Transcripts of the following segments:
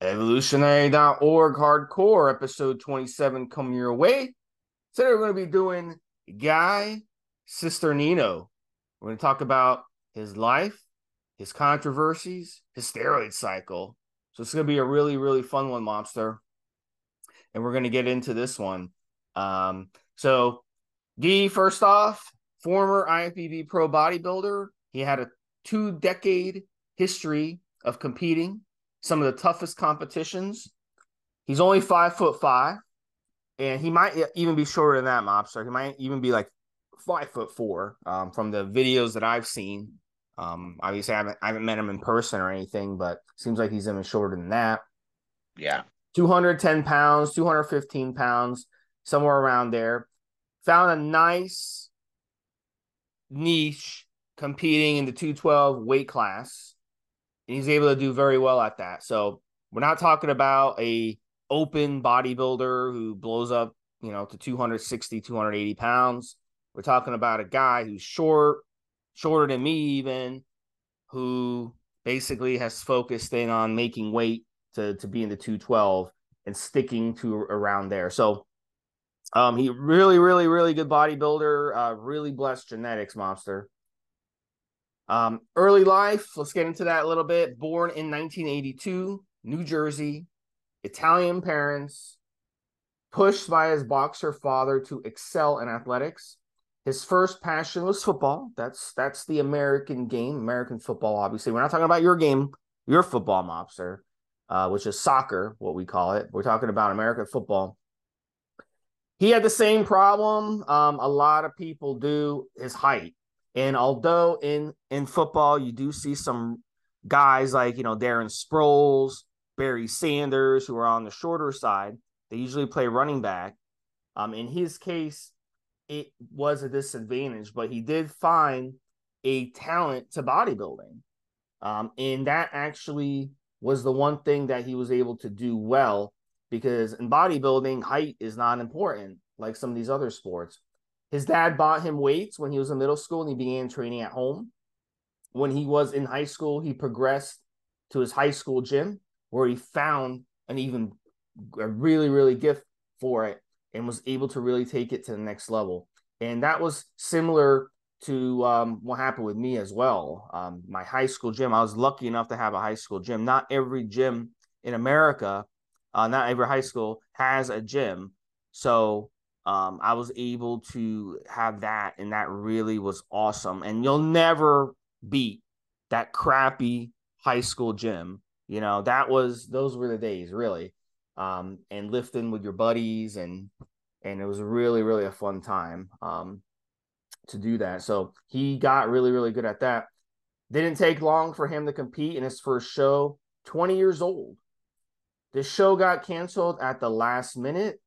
Evolutionary.org Hardcore, episode 27, come your way. Today we're going to be doing Guy Cisternino. We're going to talk about his life, his controversies, his steroid cycle. So it's going to be a really, really fun one, Mobster. And we're going to get into this one. So Guy, first off, former IFBB pro bodybuilder. He had a 2-decade history of competing. Some of the toughest competitions. He's only 5'5", and he might even be shorter than that, Mobster. He might even be like 5'4", from the videos that I've seen. Obviously, I haven't met him in person or anything, but seems like he's even shorter than that. Yeah. 210 pounds, 215 pounds, somewhere around there. Found a nice niche competing in the 212 weight class. And he's able to do very well at that. So we're not talking about a open bodybuilder who blows up, you know, to 260, 280 pounds. We're talking about a guy who's shorter than me even, who basically has focused in on making weight to be in the 212 and sticking to around there. So he really, really, really good bodybuilder, really blessed genetics, Mobster. Early life, let's get into that a little bit. Born in 1982, New Jersey, Italian parents, pushed by his boxer father to excel in athletics. His first passion was football. That's the American game, American football, obviously. We're not talking about your game, your football, Mobster, which is soccer, what we call it. We're talking about American football. He had the same problem a lot of people do, his height. And although in football, you do see some guys like, you know, Darren Sproles, Barry Sanders, who are on the shorter side, they usually play running back. In his case, it was a disadvantage, but he did find a talent to bodybuilding. And that actually was the one thing that he was able to do well, because in bodybuilding, height is not important like some of these other sports. His dad bought him weights when he was in middle school, and he began training at home. When he was in high school, he progressed to his high school gym, where he found a really, really gift for it and was able to really take it to the next level. And that was similar to what happened with me as well. My high school gym, I was lucky enough to have a high school gym. Not every gym in America, not every high school has a gym. So I was able to have that, and that really was awesome. And you'll never beat that crappy high school gym. You know, those were the days, really. And lifting with your buddies, and it was really, really a fun time to do that. So he got really, really good at that. Didn't take long for him to compete in his first show, 20 years old. The show got canceled at the last minute.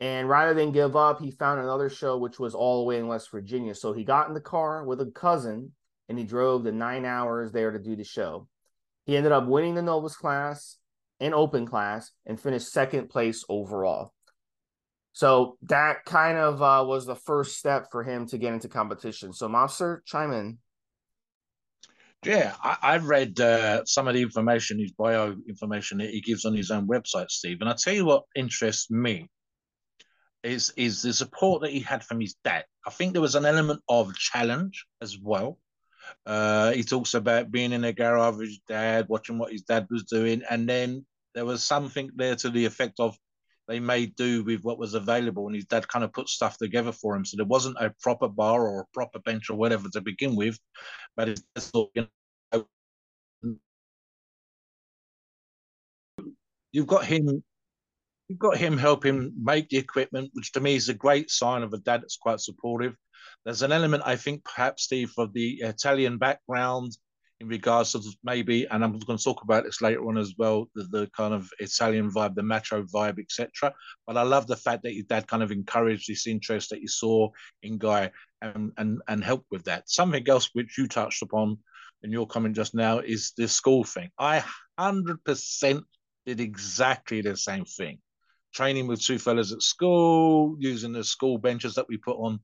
And rather than give up, he found another show, which was all the way in West Virginia. So he got in the car with a cousin, and he drove the 9 hours there to do the show. He ended up winning the Novice class and open class and finished second place overall. So that kind of was the first step for him to get into competition. So, Mobster, chime in. Yeah, I've read some of the information, his bio information that he gives on his own website, Steve. And I'll tell you what interests me. Is the support that he had from his dad. I think there was an element of challenge as well. He talks about being in a garage with his dad, watching what his dad was doing, and then there was something there to the effect of they made do with what was available, and his dad kind of put stuff together for him. So there wasn't a proper bar or a proper bench or whatever to begin with, but it's just, you know, You've got him helping make the equipment, which to me is a great sign of a dad that's quite supportive. There's an element, I think, perhaps, Steve, of the Italian background in regards to maybe, and I'm going to talk about this later on as well, the kind of Italian vibe, the macho vibe, etc. But I love the fact that your dad kind of encouraged this interest that you saw in Guy and helped with that. Something else which you touched upon in your comment just now is this school thing. I 100% did exactly the same thing. Training with two fellas at school, using the school benches that we put on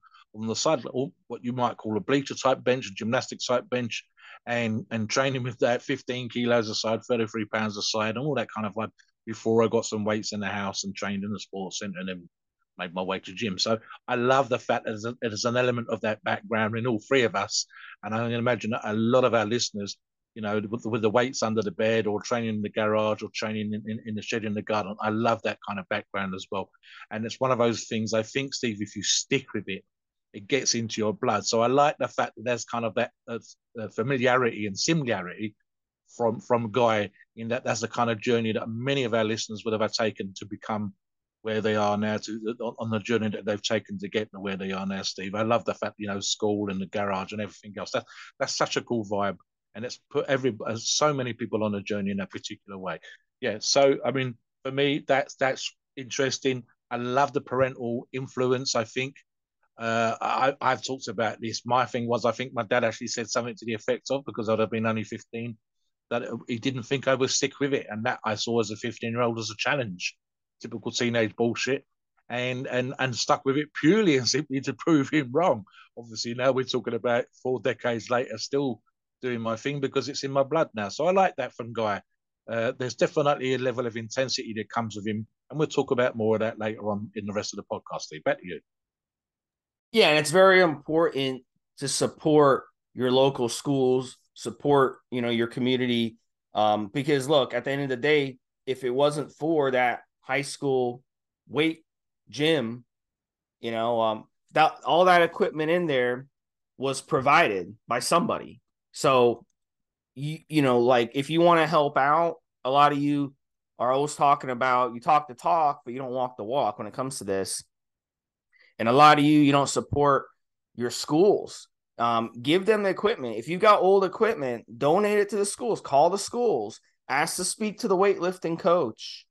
the side, or what you might call a bleacher type bench, a gymnastic type bench, and training with that 15 kilos a side, 33 pounds a side, and all that kind of vibe before I got some weights in the house and trained in the sports centre and then made my way to gym. So I love the fact that there's an element of that background in all three of us. And I can imagine a lot of our listeners, you know, with the weights under the bed or training in the garage or training in the shed in the garden. I love that kind of background as well. And it's one of those things, I think, Steve, if you stick with it, it gets into your blood. So I like the fact that there's kind of that familiarity and similarity from Guy, in that that's the kind of journey that many of our listeners would have taken to become where they are now, on the journey that they've taken to get to where they are now, Steve. I love the fact, you know, school and the garage and everything else. That's such a cool vibe. And it's put so many people on a journey in a particular way. Yeah, so, I mean, for me, that's interesting. I love the parental influence, I think. I've talked about this. My thing was, I think my dad actually said something to the effect of, because I'd have been only 15, that he didn't think I would stick with it. And that I saw as a 15-year-old as a challenge, typical teenage bullshit, and stuck with it purely and simply to prove him wrong. Obviously, now we're talking about 4 decades later, still doing my thing because it's in my blood now. So I like that from Guy. There's definitely a level of intensity that comes with him. And we'll talk about more of that later on in the rest of the podcast, Steve. Back to you. Yeah, and it's very important to support your local schools, support, you know, your community, because look, at the end of the day, if it wasn't for that high school weight gym, you know, that all that equipment in there was provided by somebody. So, you know, like if you want to help out, a lot of you are always talking about you talk the talk, but you don't walk the walk when it comes to this. And a lot of you don't support your schools. Give them the equipment. If you've got old equipment, donate it to the schools. Call the schools. Ask to speak to the weightlifting coach,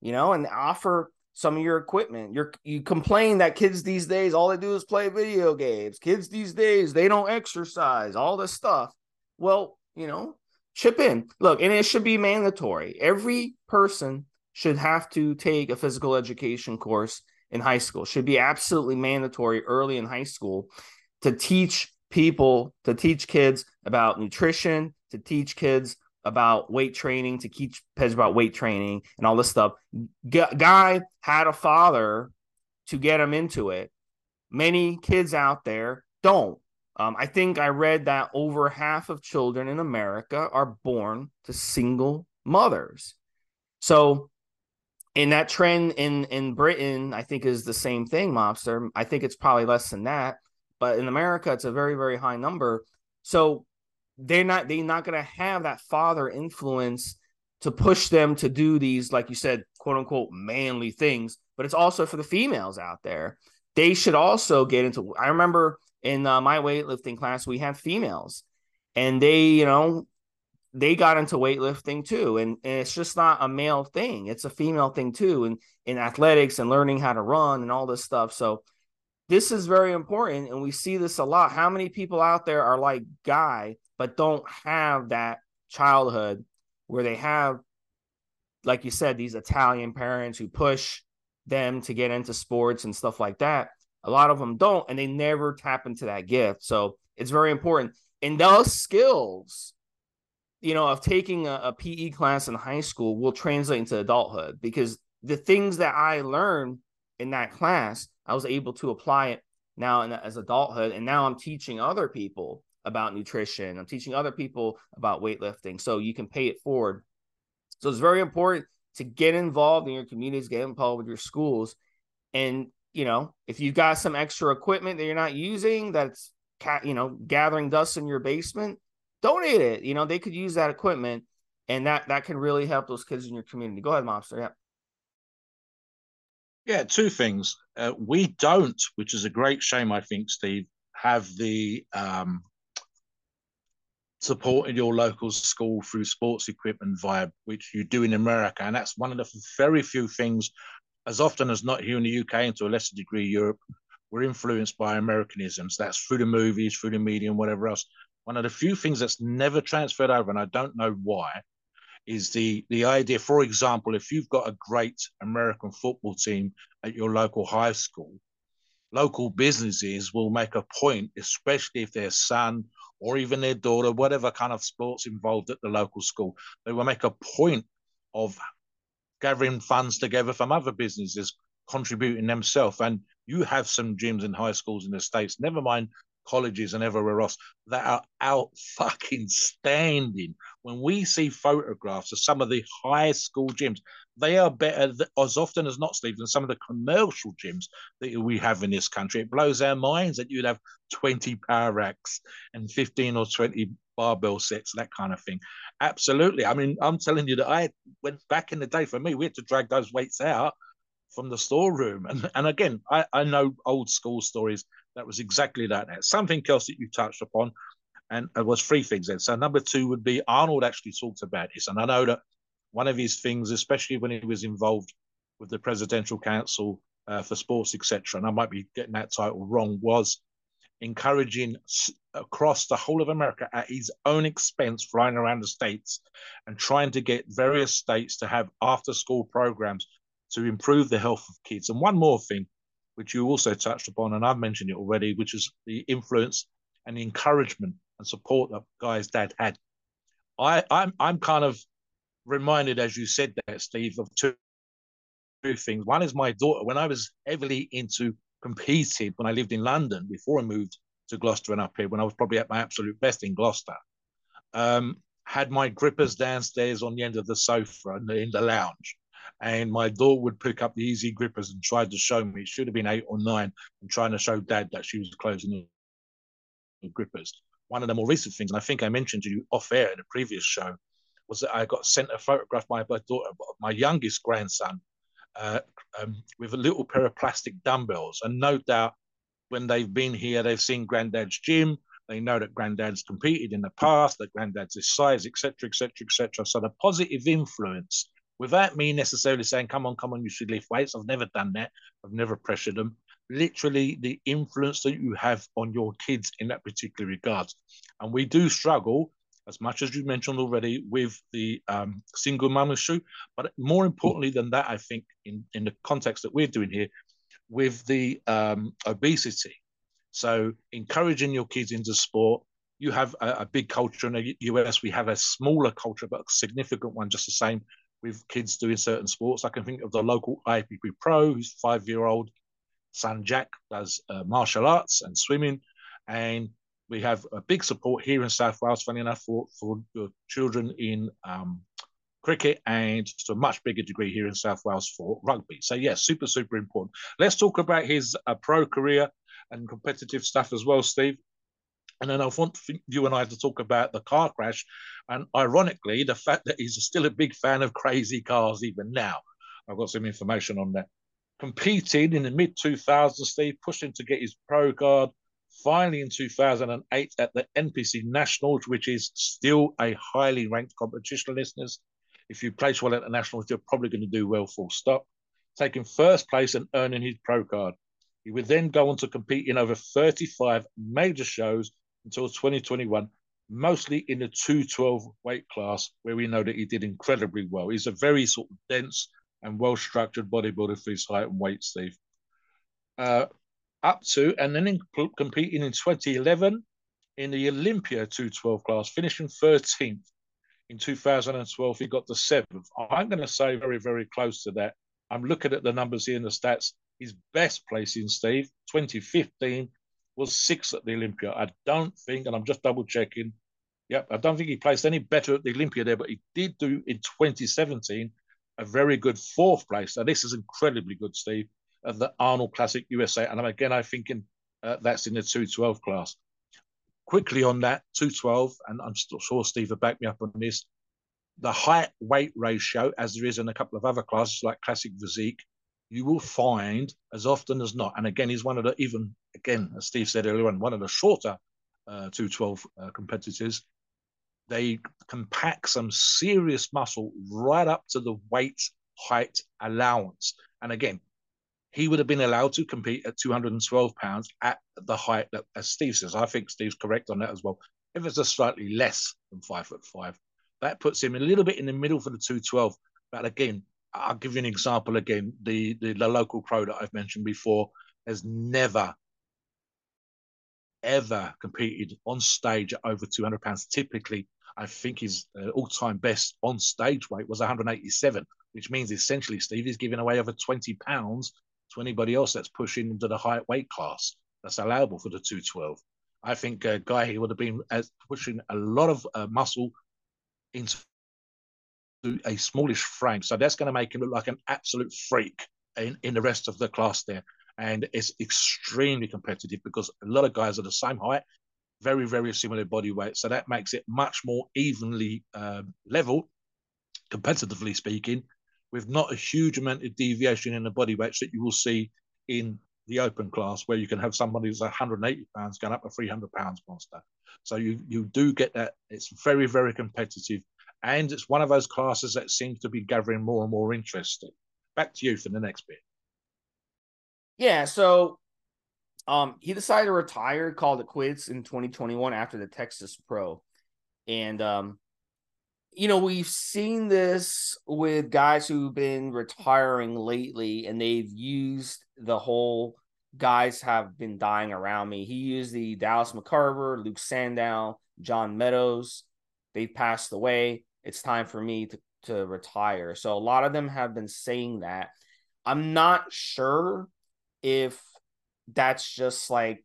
you know, and offer some of your equipment. You complain that kids these days, all they do is play video games. Kids these days, they don't exercise, all this stuff. Well, you know, chip in. Look, and it should be mandatory. Every person should have to take a physical education course in high school. Should be absolutely mandatory early in high school to teach people, to teach kids about nutrition, to teach kids about weight training, to teach kids about weight training and all this stuff. Guy had a father to get him into it. Many kids out there don't. I think I read that over half of children in America are born to single mothers. So, and that trend in Britain, I think, is the same thing, Mobster. I think it's probably less than that. But in America, it's a very, very high number. So they're not going to have that father influence to push them to do these, like you said, quote unquote, manly things. But it's also for the females out there. They should also get into – I remember in my weightlifting class, we had females. And they, you know – they got into weightlifting too. And it's just not a male thing. It's a female thing too. And in athletics and learning how to run and all this stuff. So this is very important. And we see this a lot. How many people out there are like Guy, but don't have that childhood where they have, like you said, these Italian parents who push them to get into sports and stuff like that. A lot of them don't, and they never tap into that gift. So it's very important. And those skills, you know, of taking a PE class in high school will translate into adulthood, because the things that I learned in that class, I was able to apply it now as adulthood. And now I'm teaching other people about nutrition. I'm teaching other people about weightlifting. So you can pay it forward. So it's very important to get involved in your communities, get involved with your schools. And, you know, if you've got some extra equipment that you're not using, that's, you know, gathering dust in your basement, donate it. You know, they could use that equipment, and that can really help those kids in your community. Go ahead, Mobster. Yeah, two things. We don't, which is a great shame, I think, Steve, have the supporting your local school through sports equipment vibe, which you do in America. And that's one of the very few things, as often as not here in the UK and to a lesser degree Europe, we're influenced by Americanisms. That's through the movies, through the media and whatever else. One of the few things that's never transferred over, and I don't know why, is the idea, for example, if you've got a great American football team at your local high school, local businesses will make a point, especially if their son or even their daughter, whatever kind of sports involved at the local school, they will make a point of gathering funds together from other businesses, contributing themselves. And you have some gyms and high schools in the States, never mind colleges and everywhere else, that are out fucking standing. When we see photographs of some of the high school gyms, they are better as often as not, Steve, than some of the commercial gyms that we have in this country. It blows our minds that you'd have 20 power racks and 15 or 20 barbell sets, that kind of thing. Absolutely. I mean, I'm telling you that I went back in the day, for me, we had to drag those weights out from the storeroom. And again, I know old school stories. That was exactly that. Something else that you touched upon, and it was three things then. So number two would be Arnold actually talked about this. And I know that one of his things, especially when he was involved with the Presidential Council for Sports, etc., and I might be getting that title wrong, was encouraging across the whole of America at his own expense, flying around the states and trying to get various states to have after-school programs to improve the health of kids. And one more thing, which you also touched upon, and I've mentioned it already, which is the influence and the encouragement and support that Guy's dad had. I'm kind of reminded, as you said that, Steve, of two things. One is my daughter. When I was heavily into competing, when I lived in London, before I moved to Gloucester and up here, when I was probably at my absolute best in Gloucester, had my grippers downstairs on the end of the sofa and in the lounge. And my daughter would pick up the easy grippers and tried to show me. It should have been 8 or 9, and trying to show Dad that she was closing the grippers. One of the more recent things, and I think I mentioned to you off air in a previous show, was that I got sent a photograph by my daughter, my youngest grandson, with a little pair of plastic dumbbells. And no doubt, when they've been here, they've seen Granddad's gym. They know that Granddad's competed in the past, that Granddad's this size, etc., etc., etc. So the positive influence, without me necessarily saying, come on, come on, you should lift weights. I've never done that. I've never pressured them. Literally the influence that you have on your kids in that particular regard. And we do struggle, as much as you mentioned already, with the single mum issue. But more importantly than that, I think, in the context that we're doing here, with the obesity. So encouraging your kids into sport. You have a big culture in the US. We have a smaller culture, but a significant one just the same, with kids doing certain sports. I can think of the local IFBB pro, whose 5-year-old son Jack does martial arts and swimming. And we have a big support here in South Wales, funny enough, for children in cricket, and to a much bigger degree here in South Wales for rugby. So yeah, super, super important. Let's talk about his pro career and competitive stuff as well, Steve. And then I want you and I to talk about the car crash, and ironically, the fact that he's still a big fan of crazy cars even now. I've got some information on that. Competed in the mid-2000s, Steve, pushing to get his pro card. Finally, in 2008, at the NPC Nationals, which is still a highly ranked competition, listeners. If you place well at the Nationals, you're probably going to do well, full stop. Taking first place and earning his pro card. He would then go on to compete in over 35 major shows until 2021, mostly in the 212 weight class, where we know that he did incredibly well. He's a very sort of dense and well-structured bodybuilder for his height and weight, Steve. Up to, and then competing in 2011 in the Olympia 212 class, finishing 13th. In 2012, he got the 7th. I'm going to say very, very close to that. I'm looking at the numbers here in the stats. His best placing, Steve, 2015, was 6th at the Olympia. I don't think, and I'm just double-checking, yep, I don't think he placed any better at the Olympia there, but he did do, in 2017, a very good 4th place. Now, this is incredibly good, Steve, at the Arnold Classic USA. And again, I'm thinking that's in the 212 class. Quickly on that, 212, and I'm still sure Steve will back me up on this, the height-weight ratio, as there is in a couple of other classes, like Classic Physique, you will find, as often as not, and again, he's one of the, even, again, as Steve said earlier on, one of the shorter 212 competitors, They can pack some serious muscle right up to the weight height allowance. And again, he would have been allowed to compete at 212 pounds at the height that, as Steve says, I think Steve's correct on that as well. If it's a slightly less than 5'5", that puts him a little bit in the middle for the 212. But again, I'll give you an example again. The local pro that I've mentioned before has never, ever competed on stage at over 200 pounds. Typically, I think his all-time best on stage weight was 187, which means essentially, Steve, is giving away over 20 pounds to anybody else that's pushing into the height weight class. That's allowable for the 212. I think Guy, he would have been pushing a lot of muscle into a smallish frame. So that's going to make him look like an absolute freak in the rest of the class there. And it's extremely competitive because a lot of guys are the same height, very, very similar body weight. So that makes it much more evenly level, competitively speaking, with not a huge amount of deviation in the body weights that you will see in the open class, where you can have somebody who's 180 pounds going up to 300 pounds monster. So you do get that. It's very, very competitive. And it's one of those classes that seems to be gathering more and more interest. Back to you for the next bit. Yeah, so he decided to retire, called it quits in 2021 after the Texas Pro. And, we've seen this with guys who've been retiring lately, and they've used the whole guys have been dying around me. He used the Dallas McCarver, Luke Sandow, John Meadows. They passed away. It's time for me to retire. So a lot of them have been saying that. I'm not sure if that's just like,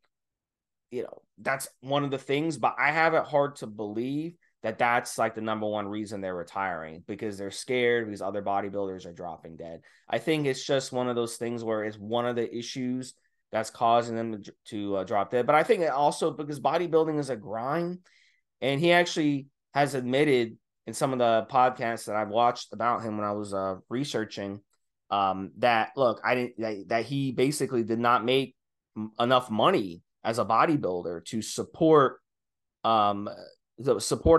that's one of the things, but I have it hard to believe that that's like the number one reason they're retiring, because they're scared because other bodybuilders are dropping dead. I think it's just one of those things where it's one of the issues that's causing them to drop dead. But I think also because bodybuilding is a grind, and he actually has admitted in some of the podcasts that I've watched about him when I was researching that, look, that he basically did not make enough money as a bodybuilder to support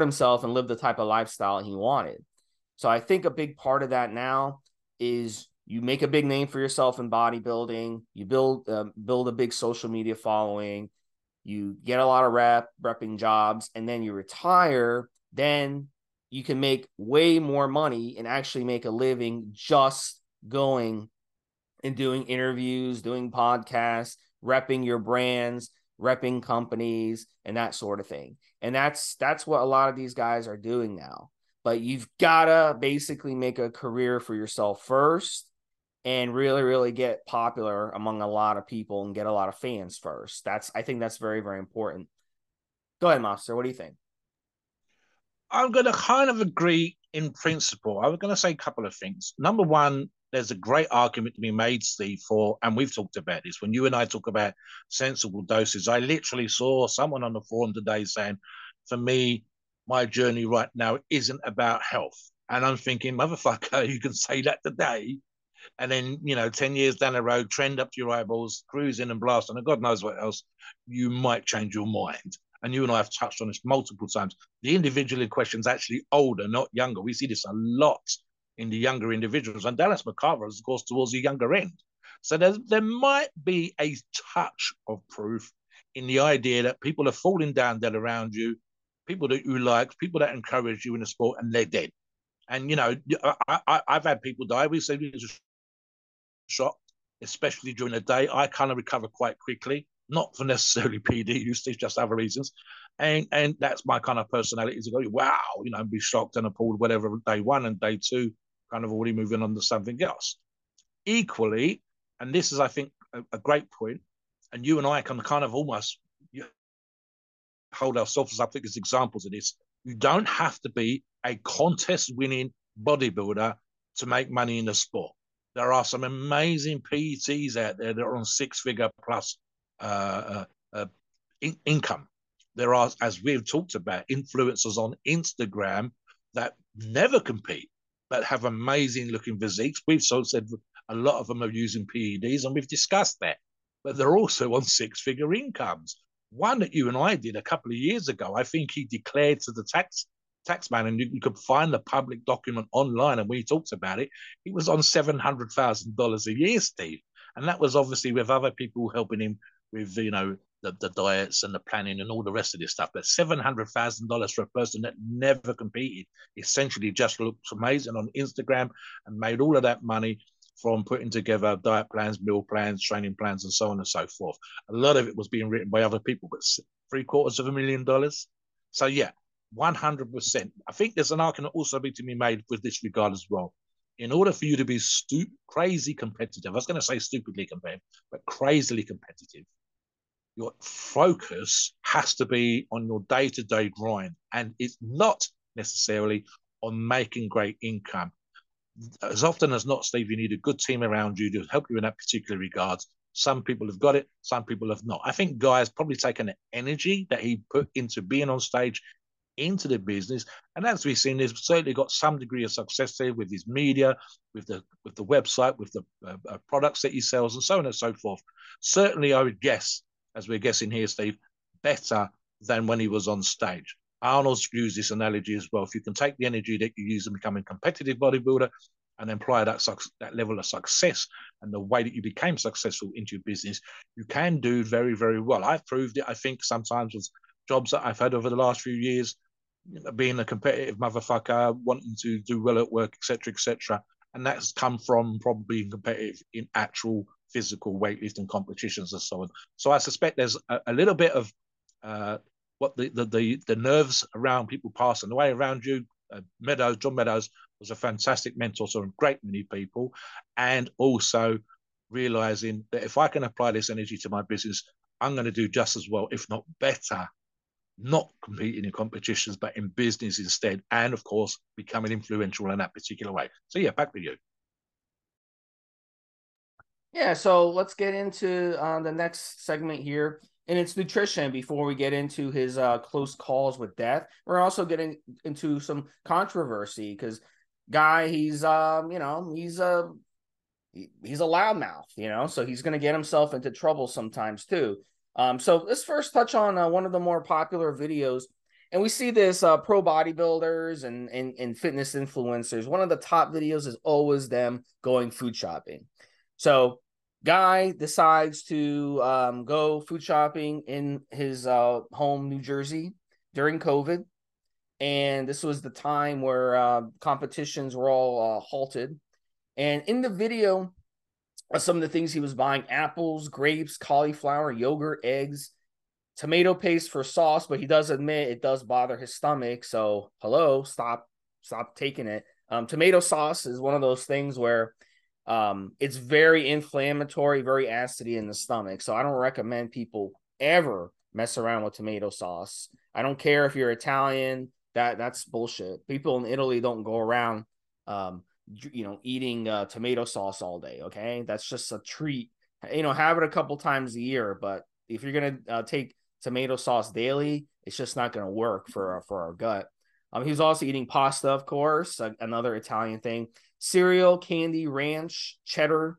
himself and live the type of lifestyle he wanted. So I think a big part of that now is you make a big name for yourself in bodybuilding, you build a big social media following, you get a lot of repping jobs, and then you retire. Then you can make way more money and actually make a living just going and doing interviews, doing podcasts, repping your brands, repping companies, and that sort of thing. And that's what a lot of these guys are doing now. But you've got to basically make a career for yourself first and really, really get popular among a lot of people and get a lot of fans first. I think that's very, very important. Go ahead, Monster. What do you think? I'm going to kind of agree in principle. I was going to say a couple of things. Number one, there's a great argument to be made, Steve, and we've talked about this, when you and I talk about sensible doses. I literally saw someone on the forum today saying, for me, my journey right now isn't about health. And I'm thinking, motherfucker, you can say that today, and then, 10 years down the road, trend up to your eyeballs, cruising and blasting, and God knows what else, you might change your mind. And you and I have touched on this multiple times. The individual in question is actually older, not younger. We see this a lot in the younger individuals. And Dallas McCarver is, of course, towards the younger end. So there might be a touch of proof in the idea that people are falling down dead around you, people that you like, people that encourage you in the sport, and they're dead. And, I've had people die. We say it was a shock, especially during the day. I kind of recover quite quickly. Not for necessarily PD usage, just other reasons. And that's my kind of personality, to go, wow, be shocked and appalled, whatever, day one and day two, kind of already moving on to something else. Equally, and this is, I think, a great point, and you and I can kind of almost hold ourselves up as examples of this. You don't have to be a contest-winning bodybuilder to make money in the sport. There are some amazing PTs out there that are on six-figure plus income. There are, as we've talked about, influencers on Instagram that never compete but have amazing looking physiques. We've sort of said a lot of them are using PEDs, and we've discussed that, but they're also on six-figure incomes. One that you and I did a couple of years ago, I think he declared to the tax taxman, and you could find the public document online, and we talked about it. He was on $700,000 a year, Steve, and that was obviously with other people helping him with, you know, the diets and the planning and all the rest of this stuff. But $700,000 for a person that never competed, essentially just looks amazing on Instagram and made all of that money from putting together diet plans, meal plans, training plans, and so on and so forth. A lot of it was being written by other people, but $750,000. So yeah, 100%. I think there's an argument also to be made with this regard as well. In order for you to be crazy competitive, I was going to say stupidly competitive, but crazily competitive, your focus has to be on your day-to-day grind, and it's not necessarily on making great income. As often as not, Steve, you need a good team around you to help you in that particular regard. Some people have got it, some people have not. I think Guy has probably taken the energy that he put into being on stage into the business, and as we've seen, he's certainly got some degree of success there with his media, with the website, with the products that he sells, and so on and so forth. Certainly, I would guess, as we're guessing here, Steve, better than when he was on stage. Arnold's used this analogy as well. If you can take the energy that you use in becoming a competitive bodybuilder and apply that level of success and the way that you became successful into your business, you can do very, very well. I've proved it, I think, sometimes with jobs that I've had over the last few years, being a competitive motherfucker, wanting to do well at work, et cetera, and that's come from probably being competitive in actual physical weightlifting competitions and so on. So I suspect there's a little bit of what the nerves around people passing away around you. John Meadows was a fantastic mentor to a great many people, and also realizing that if I can apply this energy to my business, I'm going to do just as well, if not better, not competing in competitions, but in business instead, and of course, becoming influential in that particular way. So yeah, back to you. Yeah, so let's get into the next segment here, and it's nutrition before we get into his close calls with death. We're also getting into some controversy because Guy, he's a loudmouth, you know, so he's going to get himself into trouble sometimes too. So let's first touch on one of the more popular videos, and we see this pro bodybuilders and fitness influencers. One of the top videos is always them going food shopping. So Guy decides to go food shopping in his home, New Jersey, during COVID. And this was the time where competitions were all halted. And in the video, some of the things he was buying: apples, grapes, cauliflower, yogurt, eggs, tomato paste for sauce. But he does admit it does bother his stomach. So hello, stop taking it. Tomato sauce is one of those things where it's very inflammatory, very acidy in the stomach. So I don't recommend people ever mess around with tomato sauce. I don't care if you're Italian, that's bullshit. People in Italy don't go around, eating tomato sauce all day. Okay. That's just a treat, have it a couple times a year, but if you're going to take tomato sauce daily, it's just not going to work for our gut. He was also eating pasta, of course, another Italian thing, cereal, candy, ranch, cheddar,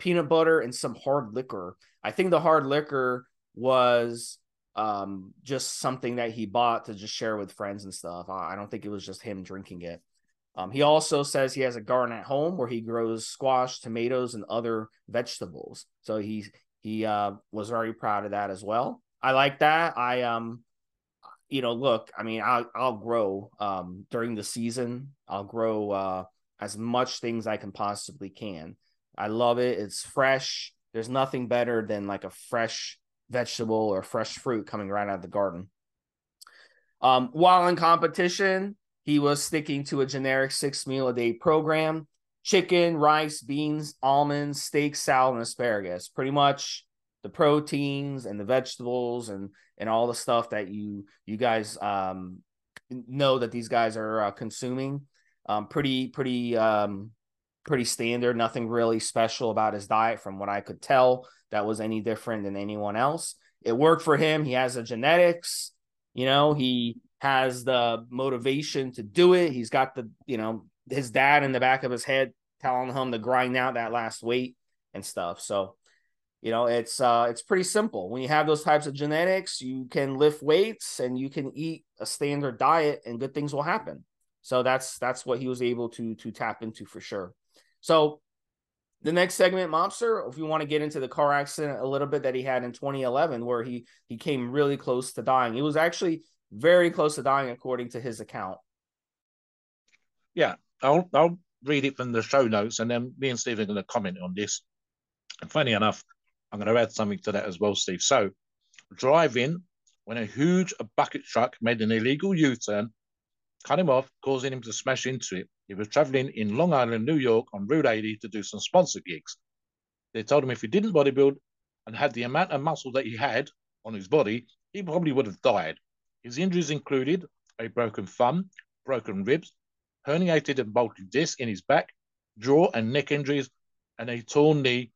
peanut butter, and some hard liquor. I think the hard liquor was just something that he bought to just share with friends and stuff. I don't think it was just him drinking it. He also says he has a garden at home where he grows squash, tomatoes, and other vegetables. So he was very proud of that as well. I like that. I'll grow during the season. I'll grow as much things I can possibly can. I love it. It's fresh. There's nothing better than like a fresh vegetable or fresh fruit coming right out of the garden. While in competition, he was sticking to a generic 6-meal-a-day program: chicken, rice, beans, almonds, steak, salad, and asparagus. Pretty much the proteins and the vegetables and all the stuff that you guys know that these guys are consuming. Pretty standard, nothing really special about his diet from what I could tell that was any different than anyone else. It worked for him. He has the genetics, he has the motivation to do it. He's got his dad in the back of his head telling him to grind out that last weight and stuff. So You know, it's pretty simple. When you have those types of genetics, you can lift weights and you can eat a standard diet and good things will happen. So that's what he was able to tap into for sure. So the next segment, Mobster, if you want to get into the car accident a little bit that he had in 2011, where he came really close to dying. He was actually very close to dying, according to his account. Yeah, I'll read it from the show notes, and then me and Steve are going to comment on this. And funny enough, I'm going to add something to that as well, Steve. So, driving when a huge bucket truck made an illegal U-turn, cut him off, causing him to smash into it. He was traveling in Long Island, New York on Route 80 to do some sponsor gigs. They told him if he didn't bodybuild and had the amount of muscle that he had on his body, he probably would have died. His injuries included a broken thumb, broken ribs, herniated and bulging disc in his back, jaw and neck injuries, and a torn knee,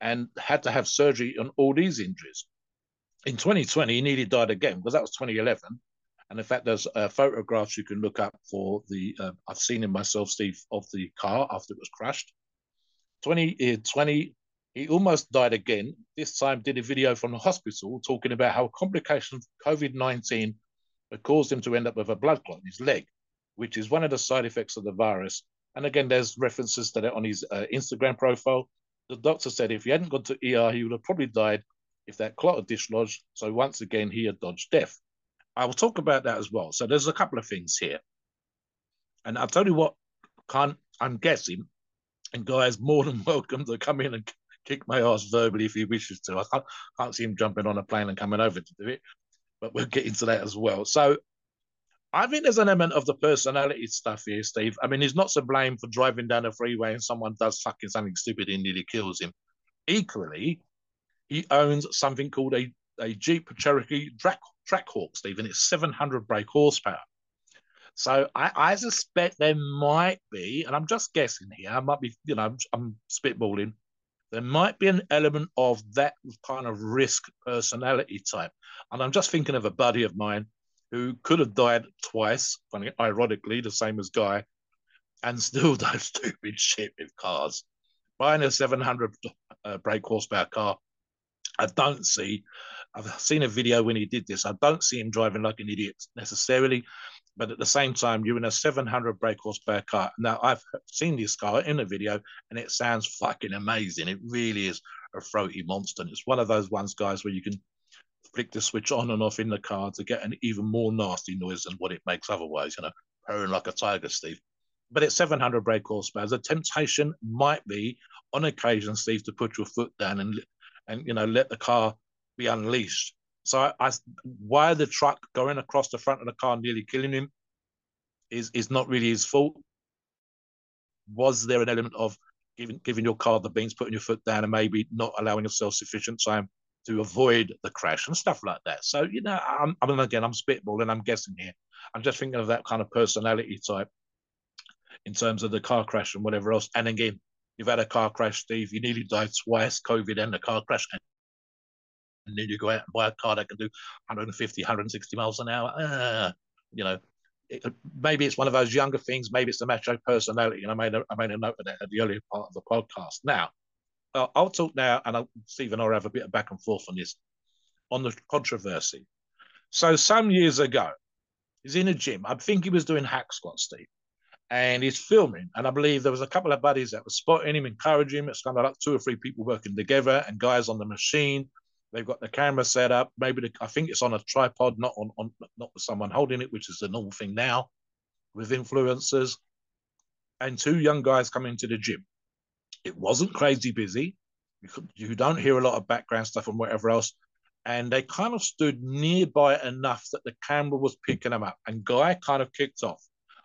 and had to have surgery on all these injuries. In 2020, he nearly died again, because that was 2011. And in fact, there's photographs you can look up for the, I've seen him myself, Steve, of the car after it was crashed. 2020, he almost died again. This time did a video from the hospital talking about how complications of COVID-19 had caused him to end up with a blood clot in his leg, which is one of the side effects of the virus. And again, there's references to that on his Instagram profile. The doctor said if he hadn't gone to ER, he would have probably died if that clot had dislodged. So once again, he had dodged death. I will talk about that as well. So there's a couple of things here. And I'll tell you what, I'm guessing, and Guy's more than welcome to come in and kick my ass verbally if he wishes to. I can't see him jumping on a plane and coming over to do it, but we'll get into that as well. So I think there's an element of the personality stuff here, Steve. I mean, he's not to blame for driving down a freeway and someone does fucking something stupid and nearly kills him. Equally, he owns something called a Jeep Cherokee Trackhawk, Steve, and it's 700 brake horsepower. So I suspect there might be, and I'm just guessing here, I might be, you know, I'm spitballing, there might be an element of that kind of risk personality type. And I'm just thinking of a buddy of mine who could have died twice, ironically, the same as Guy, and still does stupid shit with cars. Buying a 700 brake horsepower car, I've seen a video when he did this, I don't see him driving like an idiot necessarily, but at the same time, you're in a 700 brake horsepower car. Now, I've seen this car in a video, and it sounds fucking amazing. It really is a throaty monster. It's one of those ones, guys, where you can flick the switch on and off in the car to get an even more nasty noise than what it makes otherwise, you know, purring like a tiger, Steve. But at 700 brake horsepower, the temptation might be, on occasion, Steve, to put your foot down and you know, let the car be unleashed. So why the truck going across the front of the car nearly killing him is not really his fault. Was there an element of giving your car the beans, putting your foot down, and maybe not allowing yourself sufficient time to avoid the crash and stuff like that? So, you know, I'm spitballing, I'm guessing here. I'm just thinking of that kind of personality type in terms of the car crash and whatever else. And again, you've had a car crash, Steve. You nearly died twice, COVID and the car crash. And then you go out and buy a car that can do 150, 160 miles an hour. You know, maybe it's one of those younger things. Maybe it's the macho personality. And I made a note of that at the earlier part of the podcast. Now, I'll talk now, and Steve and I'll have a bit of back and forth on this, on the controversy. So some years ago, he's in a gym. I think he was doing hack squats, Steve, and he's filming. And I believe there was a couple of buddies that were spotting him, encouraging him. It's kind of like two or three people working together, and guys on the machine. They've got the camera set up. Maybe I think it's on a tripod, not with someone holding it, which is the normal thing now with influencers. And two young guys come into the gym. It wasn't crazy busy. You don't hear a lot of background stuff and whatever else. And they kind of stood nearby enough that the camera was picking them up. And Guy kind of kicked off.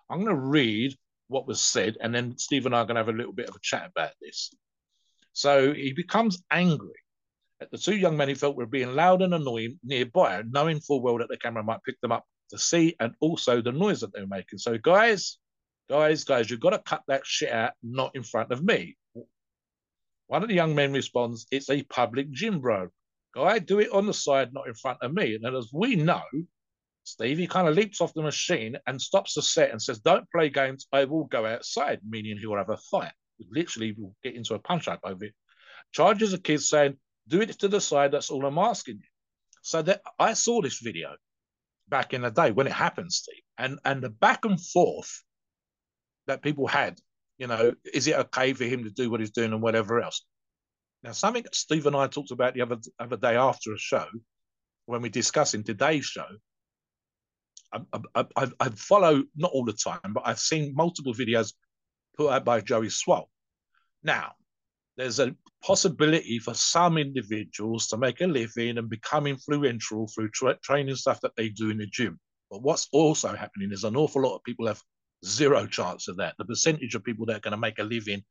I'm going to read what was said, and then Steve and I are going to have a little bit of a chat about this. So he becomes angry at the two young men he felt were being loud and annoying nearby, knowing full well that the camera might pick them up to see, and also the noise that they were making. So guys, you've got to cut that shit out, not in front of me. One of the young men responds, it's a public gym, bro. Guy, do it on the side, not in front of me. And then, as we know, Steve, he kind of leaps off the machine and stops the set and says, don't play games, I will go outside, meaning he will have a fight. Literally, will get into a punch-up over it. Charges the kids saying, Do it to the side. That's all I'm asking you. So that I saw this video back in the day when it happened, Steve, and the back and forth that people had, you know, is it okay for him to do what he's doing and whatever else? Now, something that Steve and I talked about the other day after a show, when we discussing today's show, I follow, not all the time, but I've seen multiple videos put out by Joey Swole. Now, there's a possibility for some individuals to make a living and become influential through training stuff that they do in the gym. But what's also happening is an awful lot of people have zero chance of that. The percentage of people that are going to make a living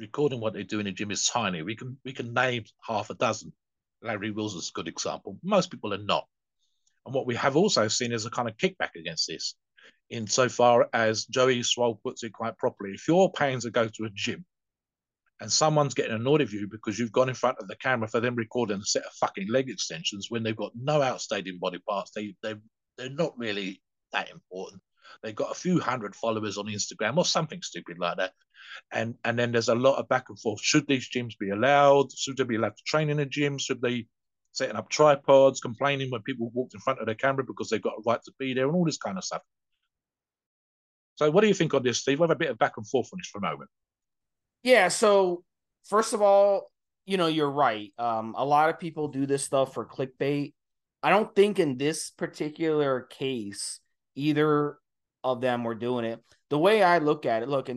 recording what they do in the gym is tiny. We can name half a dozen. Larry Wills is a good example. Most people are not. And what we have also seen is a kind of kickback against this, insofar as Joey Swole puts it quite properly. If you're paying to go to a gym and someone's getting annoyed of you because you've gone in front of the camera for them recording a set of fucking leg extensions when they've got no outstanding body parts, they're not really that important. They've got a few hundred followers on Instagram or something stupid like that. And then there's a lot of back and forth. Should these gyms be allowed? Should they be allowed to train in a gym? Should they setting up tripods, complaining when people walked in front of their camera because they've got a right to be there and all this kind of stuff? So what do you think on this, Steve? We'll have a bit of back and forth on this for a moment. Yeah, so first of all, you know, you're right. A lot of people do this stuff for clickbait. I don't think in this particular case, either of them were doing it. The way I look at it, look, in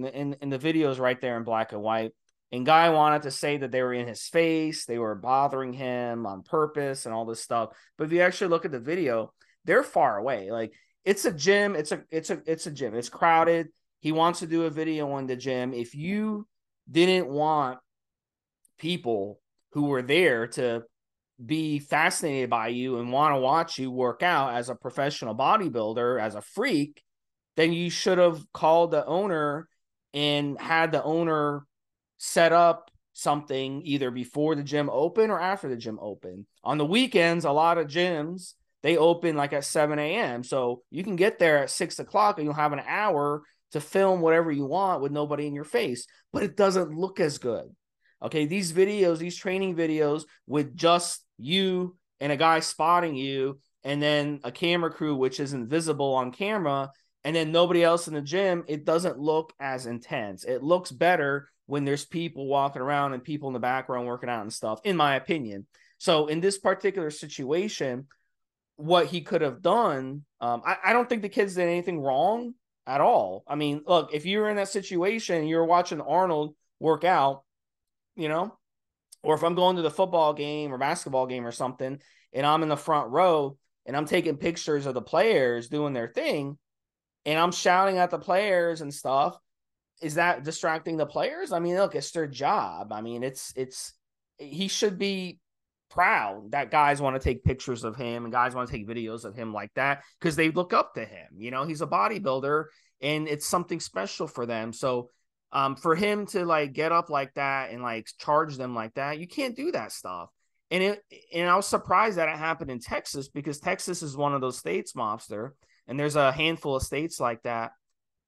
the video's right there in black and white, and Guy wanted to say that they were in his face, they were bothering him on purpose and all this stuff. But if you actually look at the video, they're far away. Like, it's a gym, it's a gym, it's crowded. He wants to do a video on the gym. If you didn't want people who were there to be fascinated by you and want to watch you work out as a professional bodybuilder, as a freak, then you should have called the owner and had the owner set up something either before the gym open or after the gym open. On the weekends, a lot of gyms, they open like at 7 a.m. So you can get there at 6 o'clock and you'll have an hour to film whatever you want with nobody in your face, but it doesn't look as good. Okay. These videos, these training videos with just you and a guy spotting you and then a camera crew, which isn't visible on camera, and then nobody else in the gym, it doesn't look as intense. It looks better when there's people walking around and people in the background working out and stuff, in my opinion. So in this particular situation, what he could have done, I don't think the kids did anything wrong at all. I mean, look, if you were in that situation, you're watching Arnold work out, you know, or if I'm going to the football game or basketball game or something, and I'm in the front row and I'm taking pictures of the players doing their thing, and I'm shouting at the players and stuff, is that distracting the players? I mean, look, it's their job. I mean, he should be proud that guys want to take pictures of him and guys want to take videos of him like that because they look up to him. You know, he's a bodybuilder and it's something special for them. So for him to like get up like that and like charge them like that, you can't do that stuff. And I was surprised that it happened in Texas, because Texas is one of those states, Mobster, and there's a handful of states like that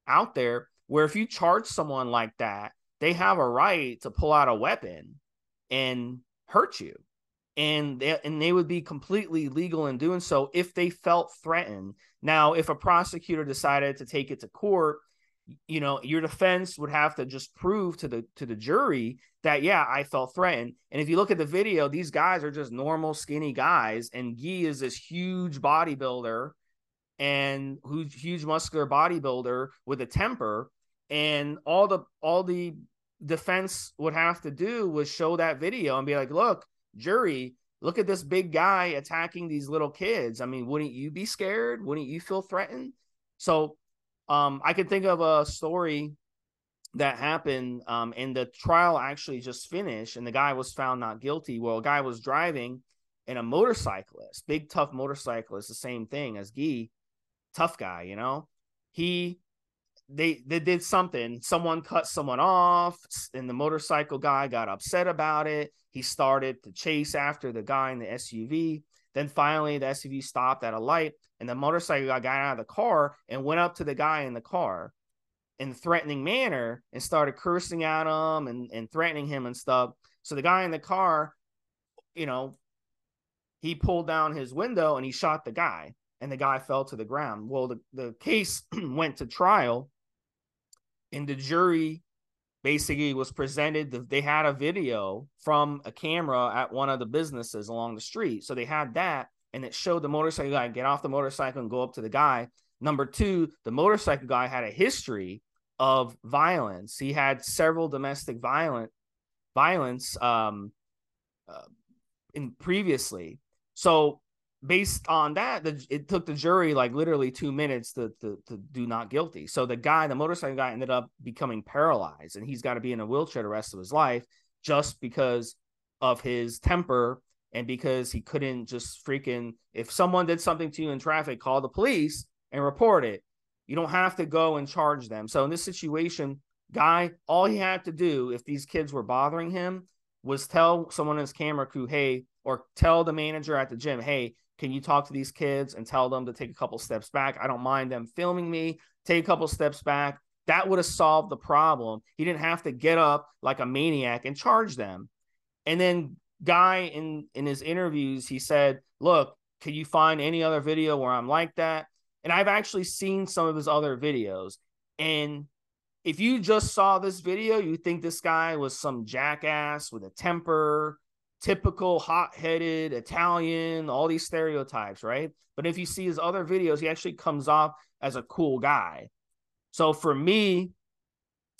out there, where if you charge someone like that, they have a right to pull out a weapon and hurt you. And they would be completely legal in doing so if they felt threatened. Now, if a prosecutor decided to take it to court, you know, your defense would have to just prove to the jury that, yeah, I felt threatened. And if you look at the video, these guys are just normal skinny guys, and Guy is this huge bodybuilder, and who's huge muscular bodybuilder with a temper, and all the defense would have to do was show that video and be like, look, jury, look at this big guy attacking these little kids. I mean, wouldn't you be scared? Wouldn't you feel threatened? So I can think of a story that happened, and the trial actually just finished, and the guy was found not guilty. Well, a guy was driving, and a motorcyclist, big tough motorcyclist, the same thing as Guy, tough guy, you know, they did something. Someone cut someone off, and the motorcycle guy got upset about it. He started to chase after the guy in the SUV. Then finally the SUV stopped at a light, and the motorcycle guy got out of the car and went up to the guy in the car in a threatening manner and started cursing at him and threatening him and stuff. So the guy in the car you know, he pulled down his window and he shot the guy, and the guy fell to the ground. Well, the case went to trial, and the jury basically was presented. They had a video from a camera at one of the businesses along the street. So they had that, and it showed the motorcycle guy get off the motorcycle and go up to the guy. Number two, the motorcycle guy had a history of violence. He had several domestic violence in previously. So based on that, it took the jury like literally 2 minutes to do not guilty. So the motorcycle guy ended up becoming paralyzed, and he's got to be in a wheelchair the rest of his life just because of his temper, and because he couldn't just freaking, if someone did something to you in traffic, call the police and report it. You don't have to go and charge them. So in this situation, Guy, all he had to do, if these kids were bothering him, was tell someone in his camera crew, hey, or tell the manager at the gym, hey, can you talk to these kids and tell them to take a couple steps back? I don't mind them filming me. Take a couple steps back. That would have solved the problem. He didn't have to get up like a maniac and charge them. And then Guy, in his interviews, he said, look, can you find any other video where I'm like that? And I've actually seen some of his other videos. And if you just saw this video, you think this guy was some jackass with a temper, typical hot-headed Italian, all these stereotypes, right? But if you see his other videos, he actually comes off as a cool guy. So for me,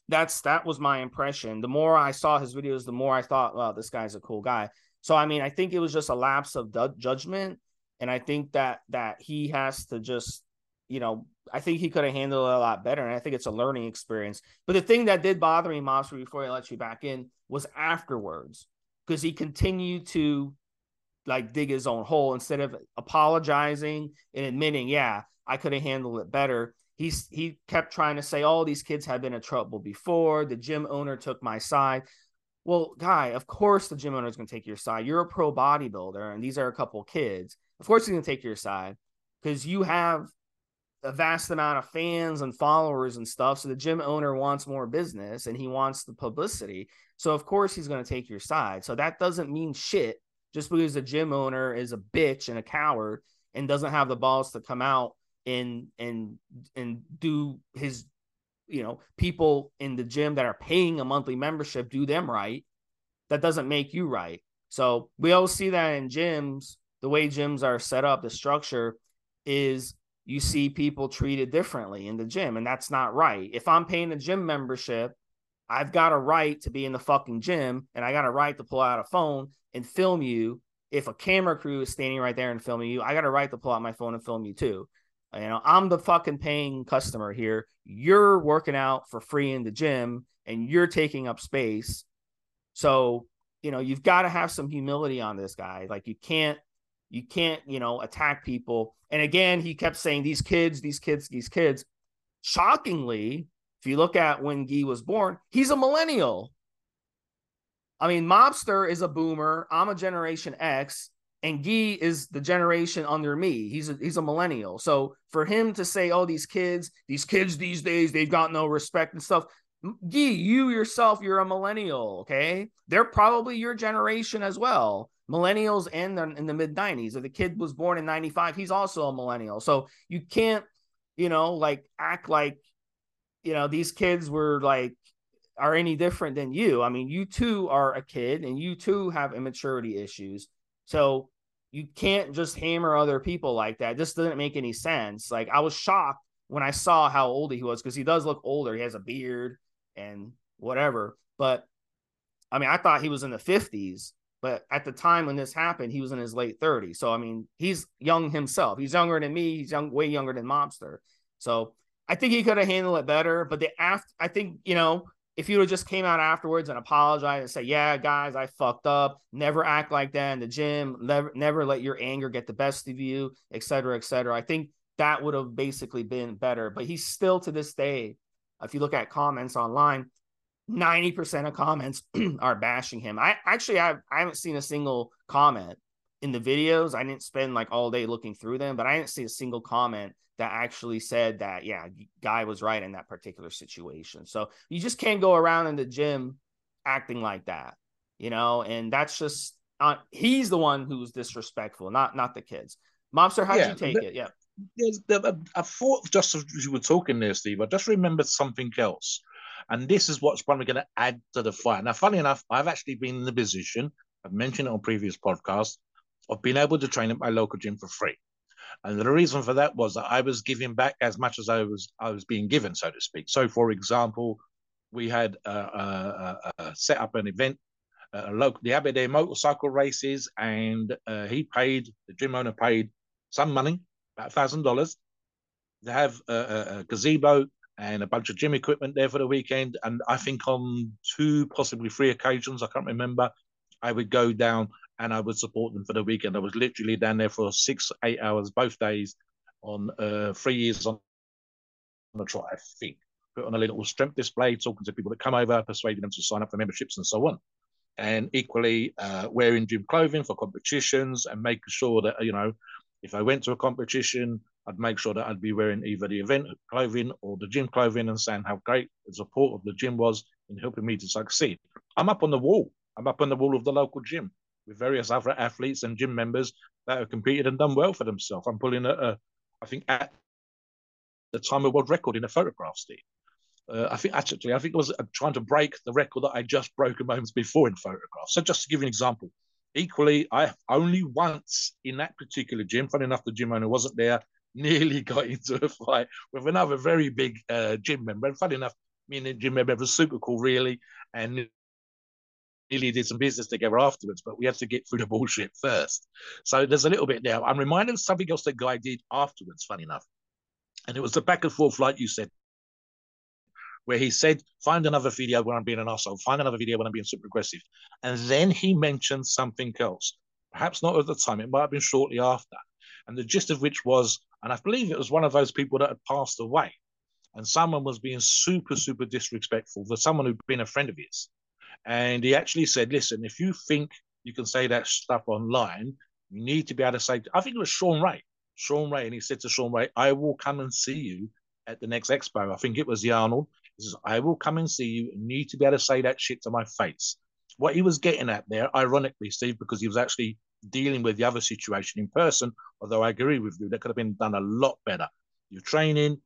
that was my impression. The more I saw his videos, the more I thought, wow, this guy's a cool guy. So, I mean, I think it was just a lapse of judgment. And I think that he has to just, you know, I think he could have handled it a lot better. And I think it's a learning experience. But the thing that did bother me, Mobster, before he let you back in, was afterwards, because he continued to like dig his own hole instead of apologizing and admitting, yeah, I could have handled it better. He kept trying to say, oh, these kids have been in trouble before. The gym owner took my side. Well, Guy, of course the gym owner is going to take your side. You're a pro bodybuilder, and these are a couple kids. Of course he's going to take your side because you have a vast amount of fans and followers and stuff. So the gym owner wants more business and he wants the publicity. So of course he's going to take your side. So that doesn't mean shit just because the gym owner is a bitch and a coward and doesn't have the balls to come out and do his, you know, people in the gym that are paying a monthly membership, do them right. That doesn't make you right. So we all see that in gyms. The way gyms are set up, the structure is you see people treated differently in the gym, and that's not right. If I'm paying a gym membership, I've got a right to be in the fucking gym, and I got a right to pull out a phone and film you. If a camera crew is standing right there and filming you, I got a right to pull out my phone and film you too. You know, I'm the fucking paying customer here. You're working out for free in the gym, and you're taking up space. So, you know, you've got to have some humility on this guy. Like you can't, you know, attack people. And again, he kept saying these kids. Shockingly, if you look at when Guy was born, he's a millennial. I mean, Mobster is a boomer. I'm a Generation X, and Guy is the generation under me. He's a millennial. So for him to say, oh, these kids these days, they've got no respect and stuff. Guy, you yourself, you're a millennial. Okay. They're probably your generation as well. Millennials and in the mid 90s. If the kid was born in 95, he's also a millennial. So you can't, you know, like act like, you know, these kids were like, are any different than you. I mean, you too are a kid and you too have immaturity issues. So you can't just hammer other people like that. This doesn't make any sense. Like I was shocked when I saw how old he was, because he does look older. He has a beard and whatever. But I mean, I thought he was in the 50s. But at the time when this happened, he was in his late 30s. So, I mean, he's young himself. He's younger than me. He's way younger than Mobster. So I think he could have handled it better. But I think, you know, if you would have just came out afterwards and apologized and said, yeah, guys, I fucked up. Never act like that in the gym. Never let your anger get the best of you, et cetera, et cetera. I think that would have basically been better. But he's still, to this day, if you look at comments online, 90% of comments are bashing him. I haven't seen a single comment in the videos. I didn't spend like all day looking through them, but I didn't see a single comment that actually said that, yeah, Guy was right in that particular situation. So you just can't go around in the gym acting like that, you know, and that's just, he's the one who's disrespectful, not the kids. Mobster, how'd you take it? Yeah. I thought, just as you were talking there, Steve, I just remembered something else. And this is what's probably going to add to the fight. Now, funny enough, I've actually been in the position, I've mentioned it on previous podcasts, of being able to train at my local gym for free. And the reason for that was that I was giving back as much as I was being given, so to speak. So, for example, we had set up an event, the Abbey Day motorcycle races, and the gym owner paid some money, about $1,000, to have a gazebo and a bunch of gym equipment there for the weekend. And I think on two, possibly three occasions, I can't remember, I would go down and I would support them for the weekend. I was literally down there for 6 to 8 hours, both days, on 3 years on the trot, I think. Put on a little strength display, talking to people that come over, persuading them to sign up for memberships and so on. And equally, wearing gym clothing for competitions and making sure that, if I went to a competition, I'd make sure that I'd be wearing either the event clothing or the gym clothing and saying how great the support of the gym was in helping me to succeed. I'm up on the wall of the local gym with various other athletes and gym members that have competed and done well for themselves. I'm pulling I think at the time, a world record in a photograph, Steve. I think it was trying to break the record that I just broke a moment before in photographs. So just to give you an example, equally, I only once in that particular gym, funny enough, the gym owner wasn't there, nearly got into a fight with another very big gym member. And funny enough, me and the gym member were super cool, really, and nearly did some business together afterwards, but we had to get through the bullshit first. So there's a little bit there. I'm reminded of something else that Guy did afterwards, funny enough. And it was the back and forth, like you said, where he said, find another video when I'm being an asshole, find another video when I'm being super aggressive. And then he mentioned something else, perhaps not at the time, it might have been shortly after. And the gist of which was, and I believe it was one of those people that had passed away, and someone was being super, super disrespectful for someone who'd been a friend of his. And he actually said, listen, if you think you can say that stuff online, you need to be able to say, I think it was Sean Ray. And he said to Sean Ray, I will come and see you at the next expo. I think it was the Arnold. He says, I will come and see you. You need to be able to say that shit to my face. What he was getting at there, ironically, Steve, because he was actually dealing with the other situation in person, although I agree with you, that could have been done a lot better. You're training,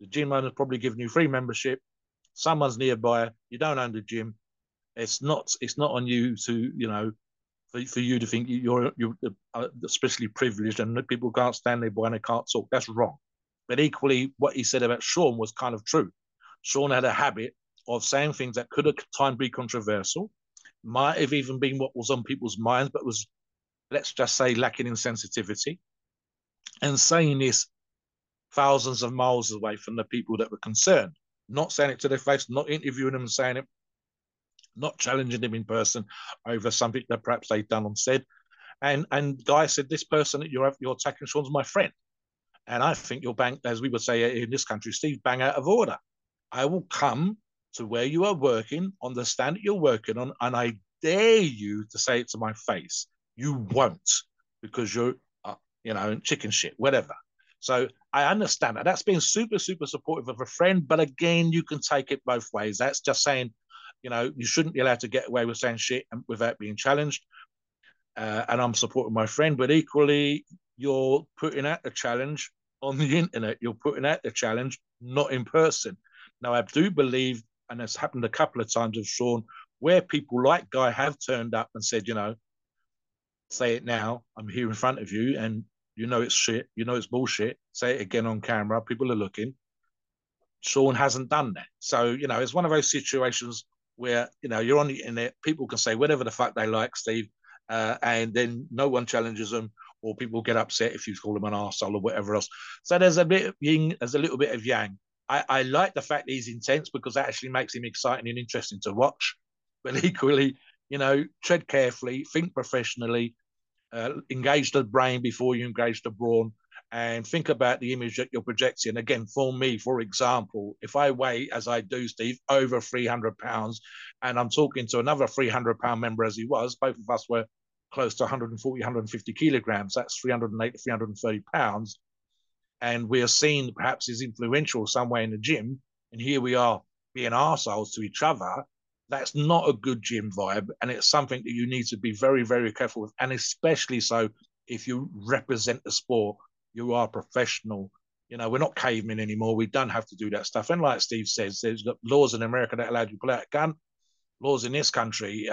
the gym owner's probably giving you free membership, someone's nearby, you don't own the gym. It's not on you to, for you to think you're especially privileged and people can't stand nearby and they can't talk. That's wrong. But equally, what he said about Sean was kind of true. Sean had a habit of saying things that could at times be controversial, might have even been what was on people's minds, but was, let's just say, lacking in sensitivity, and saying this thousands of miles away from the people that were concerned, not saying it to their face, not interviewing them and saying it, not challenging them in person over something that perhaps they'd done or said. And Guy said, this person that you're attacking, Sean's my friend. And I think you're bang, as we would say in this country, Steve, bang out of order. I will come to where you are working, on the stand that you're working on, and I dare you to say it to my face. You won't, because you're, chicken shit, whatever. So I understand that. That's being super, super supportive of a friend. But again, you can take it both ways. That's just saying, you shouldn't be allowed to get away with saying shit without being challenged. And I'm supporting my friend. But equally, you're putting out a challenge on the internet. You're putting out the challenge, not in person. Now, I do believe, and it's happened a couple of times with Sean, where people like Guy have turned up and said, say it now, I'm here in front of you, and it's shit, it's bullshit, say it again on camera, people are looking. Sean hasn't done that. So, it's one of those situations where, you're on the internet, people can say whatever the fuck they like, Steve, and then no one challenges them, or people get upset if you call them an arsehole or whatever else. So there's a bit of yin, there's a little bit of yang. I like the fact that he's intense because that actually makes him exciting and interesting to watch. But equally, tread carefully, think professionally, engage the brain before you engage the brawn, and think about the image that you're projecting. Again, for me, for example, if I weigh, as I do, Steve, over 300 pounds, and I'm talking to another 300-pound member as he was, both of us were close to 140, 150 kilograms. That's 308, 330 pounds. And we are seen perhaps as influential somewhere in the gym. And here we are being arseholes to each other That's not a good gym vibe, and it's something that you need to be very, very careful with, and especially so if you represent the sport, you are professional. You know, we're not cavemen anymore. We don't have to do that stuff. And like Steve says, there's laws in America that allowed you to pull out a gun. Laws in this country,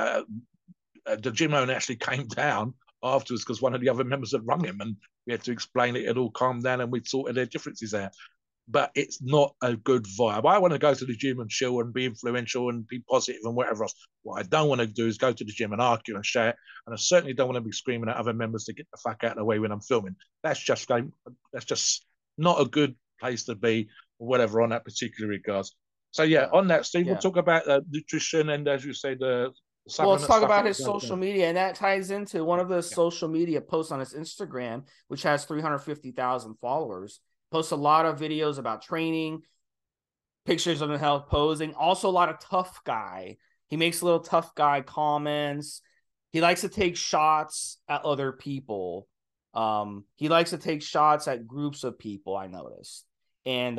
the gym owner actually came down afterwards because one of the other members had rung him, and we had to explain it had all calmed down and we'd sorted their differences out. But it's not a good vibe. I want to go to the gym and chill and be influential and be positive and whatever else. What I don't want to do is go to the gym and argue and shout. And I certainly don't want to be screaming at other members to get the fuck out of the way when I'm filming. That's just not a good place to be or whatever on that particular regards. So, yeah, on that, Steve, we'll talk about nutrition and, as you say, the supplement. Well, let's talk about his social media, and that ties into one of the social media posts on his Instagram, which has 350,000 followers. Posts a lot of videos about training, pictures of him health posing, also a lot of tough guy. He makes little tough guy comments. He likes to take shots at other people. He likes to take shots at groups of people, I noticed. And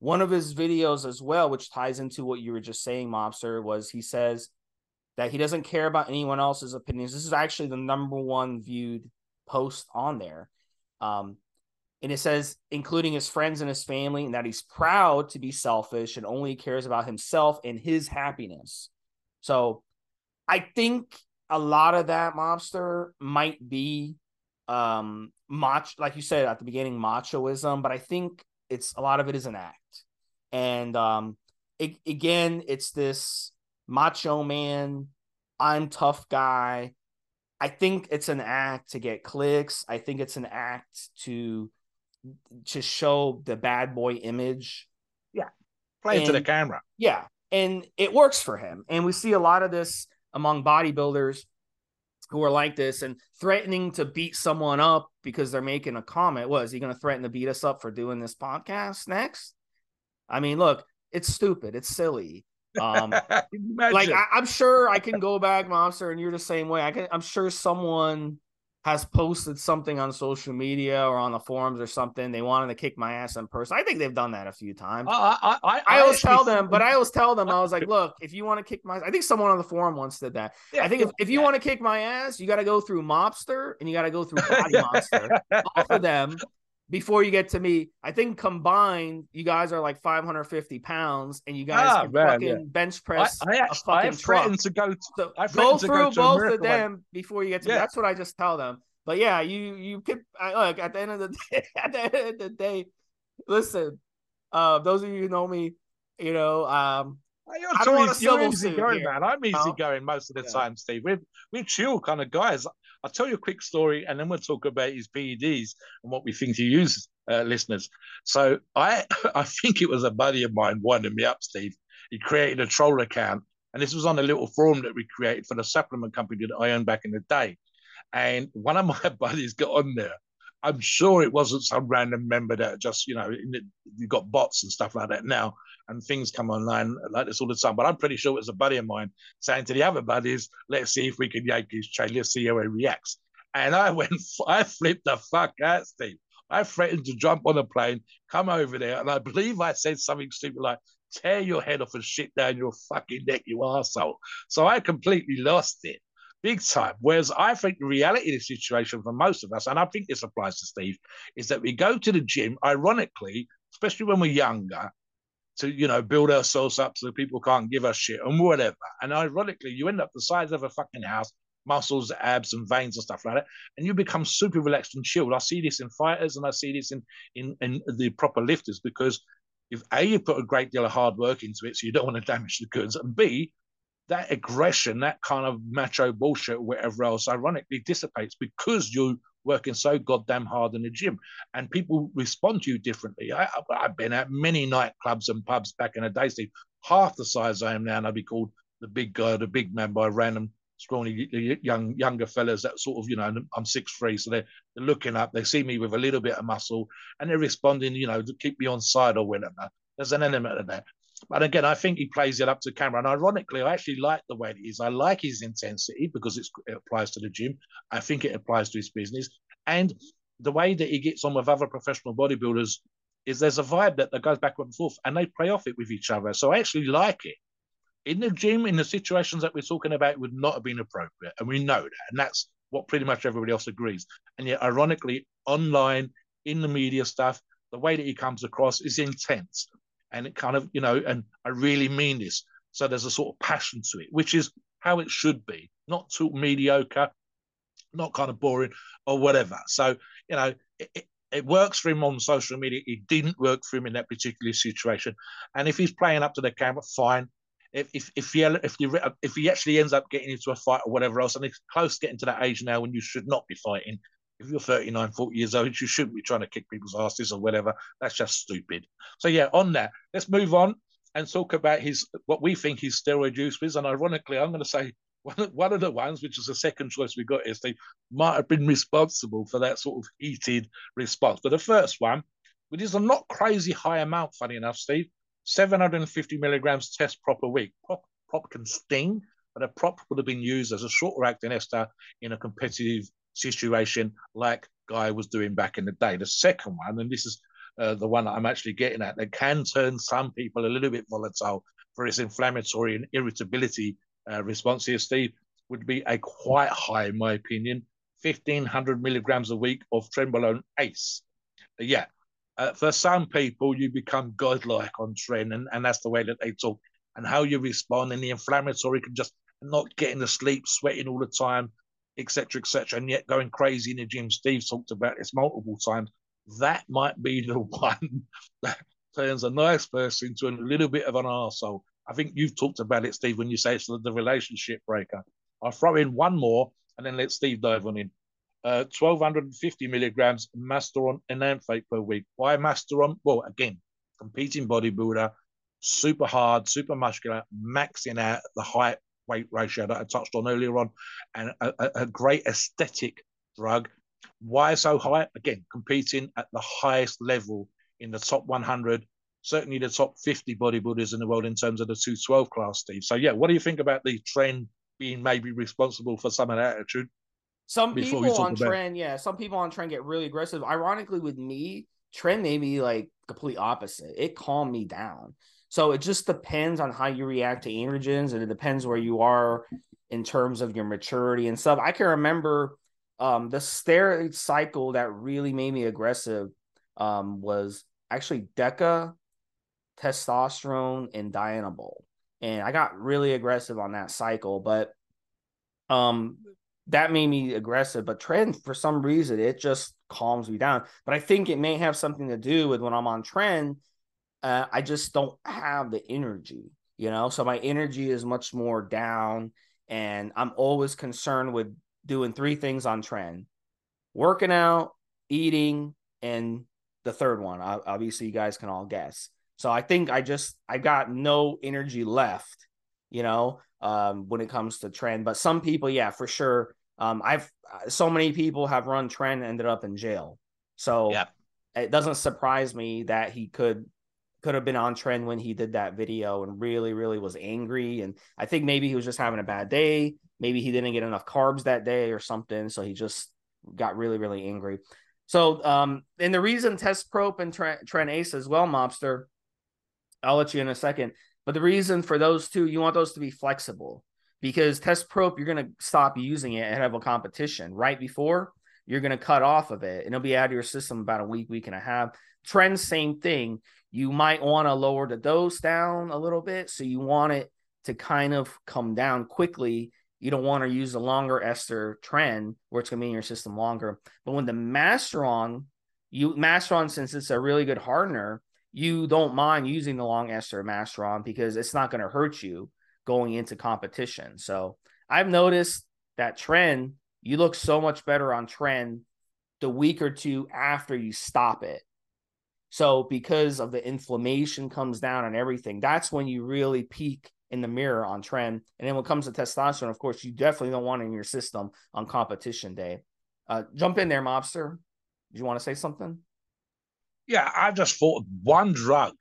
one of his videos as well, which ties into what you were just saying, Mobster, was he says that he doesn't care about anyone else's opinions. This is actually the #1 viewed post on there. And it says, including his friends and his family, and that he's proud to be selfish and only cares about himself and his happiness. So I think a lot of that, Mobster, might be macho, like you said at the beginning, machoism, but I think it's a lot of it is an act. And again, it's this macho man, I'm tough guy. I think it's an act to get clicks. I think it's an act to show the bad boy image. Yeah, play it to the camera. Yeah, and it works for him. And we see a lot of this among bodybuilders who are like this and threatening to beat someone up because they're making a comment. Well, is he going to threaten to beat us up for doing this podcast next? I mean, look, it's stupid. It's silly. Like I'm sure I can go back, Mobster, and you're the same way. I'm sure someone has posted something on social media or on the forums or something. They wanted to kick my ass in person. I think they've done that a few times. I always tell them, I was like, look, if you want to kick my ass, I think someone on the forum once did that. Yeah, I think if you want to kick my ass, you got to go through Mobster and you got to go through Body Mobster, both of them, before you get to me. I think combined, you guys are like 550 pounds, and you guys bench press I actually threatened to go through both of them before you get to me. That's what I just tell them. But yeah, you could look at the end of the day. At the end of the day, listen, those of you who know me, you know, I don't want to civil suit here, man. I'm easy going most of the time, Steve. We're chill kind of guys. I'll tell you a quick story, and then we'll talk about his PEDs and what we think he uses, listeners. So I think it was a buddy of mine winding me up, Steve. He created a troll account, and this was on a little forum that we created for the supplement company that I owned back in the day. And one of my buddies got on there. I'm sure it wasn't some random member that just, you know, you've got bots and stuff like that now, and things come online like this all the time. But I'm pretty sure it was a buddy of mine saying to the other buddies, let's see if we can yank his chain. Let's see how he reacts. And I flipped the fuck out, Steve. I threatened to jump on a plane, come over there, and I believe I said something stupid like, tear your head off and shit down your fucking neck, you asshole. So I completely lost it. Big time. Whereas I think the reality of the situation for most of us, and I think this applies to Steve, is that we go to the gym, ironically, especially when we're younger, to, you know, build ourselves up so people can't give us shit and whatever. And ironically, you end up the size of a fucking house, muscles, abs, and veins and stuff like that, and you become super relaxed and chilled. I see this in fighters, and I see this in the proper lifters, because if A, you put a great deal of hard work into it, so you don't want to damage the goods, and B, that aggression, that kind of macho bullshit, whatever else, ironically dissipates because you're working so goddamn hard in the gym, and people respond to you differently. I've been at many nightclubs and pubs back in the day, Steve, half the size I am now, and I'd be called the big guy, the big man by random scrawny younger fellas that sort of, you know, I'm 6'3", so they're looking up, they see me with a little bit of muscle, and they're responding, you know, to keep me on side or whatever. There's an element of that. But again, I think he plays it up to camera. And ironically, I actually like the way it is. I like his intensity because it applies to the gym. I think it applies to his business. And the way that he gets on with other professional bodybuilders is there's a vibe that goes back and forth, and they play off it with each other. So I actually like it. in the gym, in the situations that we're talking about, would not have been appropriate. And we know that. And that's what pretty much everybody else agrees. And yet, ironically, online, in the media stuff, the way that he comes across is intense. And it kind of, you know, and I really mean this. So there's a sort of passion to it, which is how it should be. Not too mediocre, not kind of boring or whatever. So, you know, it works for him on social media. It didn't work for him in that particular situation. And if he's playing up to the camera, fine. If he actually ends up getting into a fight or whatever else, and it's close to getting to that age now when you should not be fighting. If you're 39, 40 years old, you shouldn't be trying to kick people's asses or whatever. That's just stupid. So, yeah, on that, let's move on and talk about what we think his steroid use is. And ironically, I'm going to say one of the ones, which is the second choice we got, is they might have been responsible for that sort of heated response. But the first one, which is a not crazy high amount, funny enough, Steve, 750 milligrams test prop a week. Prop can sting, but a prop would have been used as a shorter-acting ester in a competitive situation like Guy was doing back in the day. The second one, and this is the one that I'm actually getting at, that can turn some people a little bit volatile for its inflammatory and irritability response here, Steve, would be a quite high, in my opinion, 1,500 milligrams a week of Trenbolone ACE. Yeah. For some people, you become godlike on Tren, and that's the way that they talk. And how you respond, and the inflammatory can just not getting the sleep, sweating all the time, et cetera, and yet going crazy in the gym. Steve's talked about this multiple times. That might be the one that turns a nice person into a little bit of an arsehole. I think you've talked about it, Steve, when you say it's the relationship breaker. I'll throw in one more, and then let Steve dive on in. 1,250 milligrams Masteron enanthate per week. Why Masteron? Well, again, competing bodybuilder, super hard, super muscular, maxing out the height weight ratio that I touched on earlier on, and a great aesthetic drug. Why so high? Again, competing at the highest level in the top 100, certainly the top 50 bodybuilders in the world in terms of the 212 class, Steve. So, yeah, what do you think about the trend being maybe responsible for some of that attitude? Some people on Tren get really aggressive. Ironically, with me, Tren made me like complete opposite. It calmed me down. So it just depends on how you react to androgens, and it depends where you are in terms of your maturity and stuff. I can remember the steroid cycle that really made me aggressive was actually DECA, testosterone, and Dianabol. And I got really aggressive on that cycle, but that made me aggressive, but Tren, for some reason, it just calms me down. But I think it may have something to do with when I'm on Tren, I just don't have the energy, you know? So my energy is much more down, and I'm always concerned with doing three things on Tren: working out, eating, and the third one. Obviously, you guys can all guess. So I think I got no energy left, you know, when it comes to Tren. But some people, yeah, for sure. So many people have run Tren and ended up in jail. So yeah, it doesn't surprise me that he could have been on Tren when he did that video and really, really was angry. And I think maybe he was just having a bad day. Maybe he didn't get enough carbs that day or something. So he just got really, really angry. So, and the reason Test Prop and Tren Ace as well, Mobster, I'll let you in a second. But the reason for those two, you want those to be flexible, because Test Prop, you're going to stop using it and have a competition right before. You're going to cut off of it, and it'll be out of your system about a week, week and a half. Tren, same thing. You might want to lower the dose down a little bit, so you want it to kind of come down quickly. You don't want to use a longer ester Tren where it's going to be in your system longer. But when the Masteron, since it's a really good hardener, you don't mind using the long ester Masteron because it's not going to hurt you going into competition. So I've noticed that Tren, you look so much better on Tren the week or two after you stop it. So because of the inflammation comes down and everything, that's when you really peak in the mirror on Tren. And then when it comes to testosterone, of course, you definitely don't want it in your system on competition day. Jump in there, Mobster. Did you want to say something? Yeah, I just thought one drug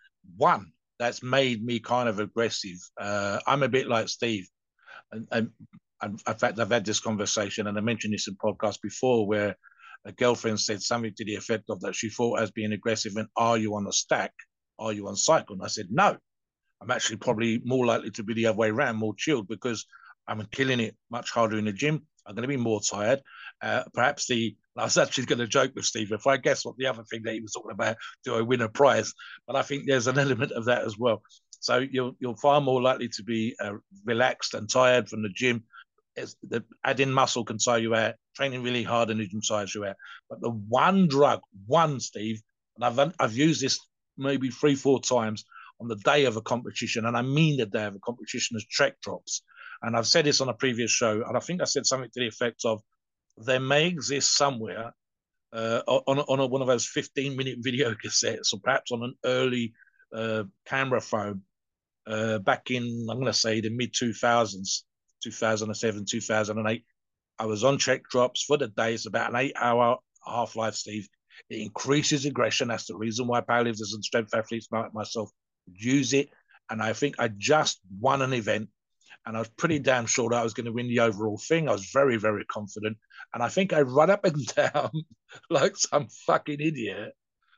that's made me kind of aggressive. I'm a bit like Steve. And in fact, I've had this conversation, and I mentioned this in podcasts before, where a girlfriend said something to the effect of that she thought as being aggressive, and are you on a stack? Are you on cycle? And I said, no. I'm actually probably more likely to be the other way around, more chilled, because I'm killing it much harder in the gym. I'm going to be more tired. Perhaps I was actually going to joke with Steve, if I guess what the other thing that he was talking about, do I win a prize? But I think there's an element of that as well. So you're far more likely to be relaxed and tired from the gym. Adding muscle can tire you out. Training really hard in the gym tires you out. But the one drug, Steve, and I've used this maybe 3-4 times on the day of a competition, and I mean the day of a competition, is track drops. And I've said this on a previous show, and I think I said something to the effect of, there may exist somewhere on one of those 15-minute video cassettes, or perhaps on an early camera phone back in, I'm going to say, the mid-2000s, 2007, 2008. I was on check drops for the day. It's about an 8-hour half-life, Steve. It increases aggression. That's the reason why powerlifters and strength athletes like myself use it. And I think I just won an event, and I was pretty damn sure that I was going to win the overall thing. I was very, very confident. And I think I run up and down like some fucking idiot,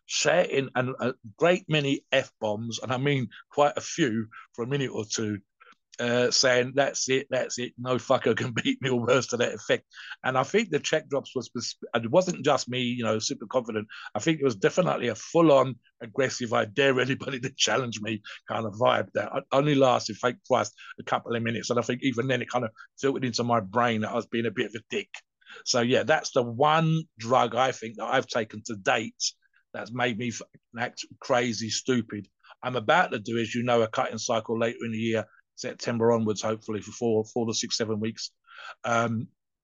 shouting a great many F-bombs, and I mean quite a few, for a minute or two, saying, that's it, no fucker can beat me, or worse to that effect. And I think the check drops was, it wasn't just me, you know, super confident. I think it was definitely a full-on aggressive, I dare anybody to challenge me kind of vibe that only lasted, thank Christ, a couple of minutes. And I think even then it kind of filtered into my brain that I was being a bit of a dick. So yeah, that's the one drug I think that I've taken to date that's made me act crazy stupid. I'm about to do, as you know, a cutting cycle later in the year, September onwards, hopefully, for 4 to 6, 7 weeks,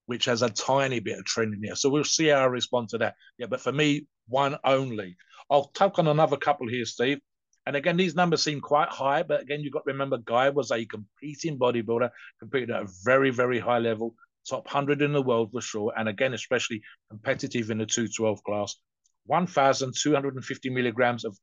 which has a tiny bit of trend in there. So we'll see how I respond to that. Yeah, but for me, one only. I'll tuck on another couple here, Steve. And again, these numbers seem quite high, but again, you've got to remember, Guy was a competing bodybuilder, competing at a very, very high level, top 100 in the world for sure, and again, especially competitive in the 212 class. 1,250 milligrams of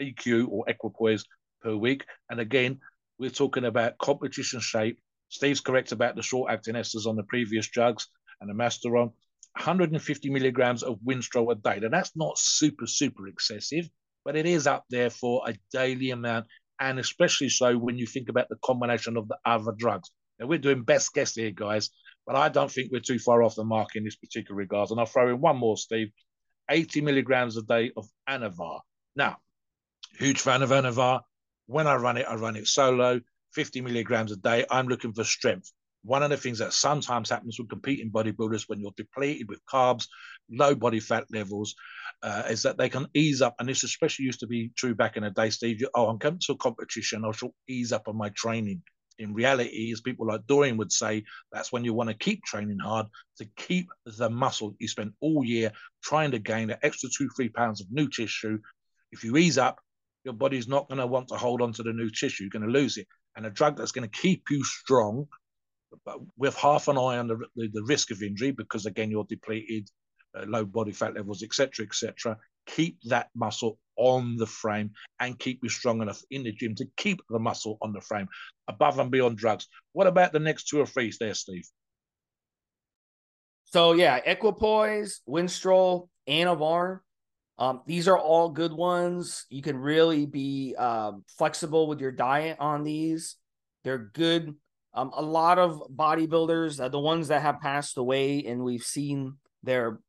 EQ or equipoise per week. And again, we're talking about competition shape. Steve's correct about the short-acting esters on the previous drugs and the Masteron. 150 milligrams of Winstrol a day. Now, that's not super, super excessive, but it is up there for a daily amount, and especially so when you think about the combination of the other drugs. Now, we're doing best guess here, guys, but I don't think we're too far off the mark in this particular regard. And I'll throw in one more, Steve. 80 milligrams a day of Anavar. Now, huge fan of Anavar. When I run it solo, 50 milligrams a day. I'm looking for strength. One of the things that sometimes happens with competing bodybuilders when you're depleted with carbs, low body fat levels, is that they can ease up. And this especially used to be true back in the day, Steve. I'm coming to a competition, I shall ease up on my training. In reality, as people like Dorian would say, that's when you want to keep training hard to keep the muscle you spent all year trying to gain, that extra 2-3 pounds of new tissue. If you ease up, your body's not going to want to hold on to the new tissue. You're going to lose it. And a drug that's going to keep you strong, but with half an eye on the risk of injury, because again, you're depleted, low body fat levels, et cetera, keep that muscle on the frame and keep you strong enough in the gym to keep the muscle on the frame, above and beyond drugs. What about the next 2 or 3 there, Steve? So yeah, Equipoise, Winstrol, Anavar, these are all good ones. You can really be flexible with your diet on these. They're good. A lot of bodybuilders, the ones that have passed away, and we've seen their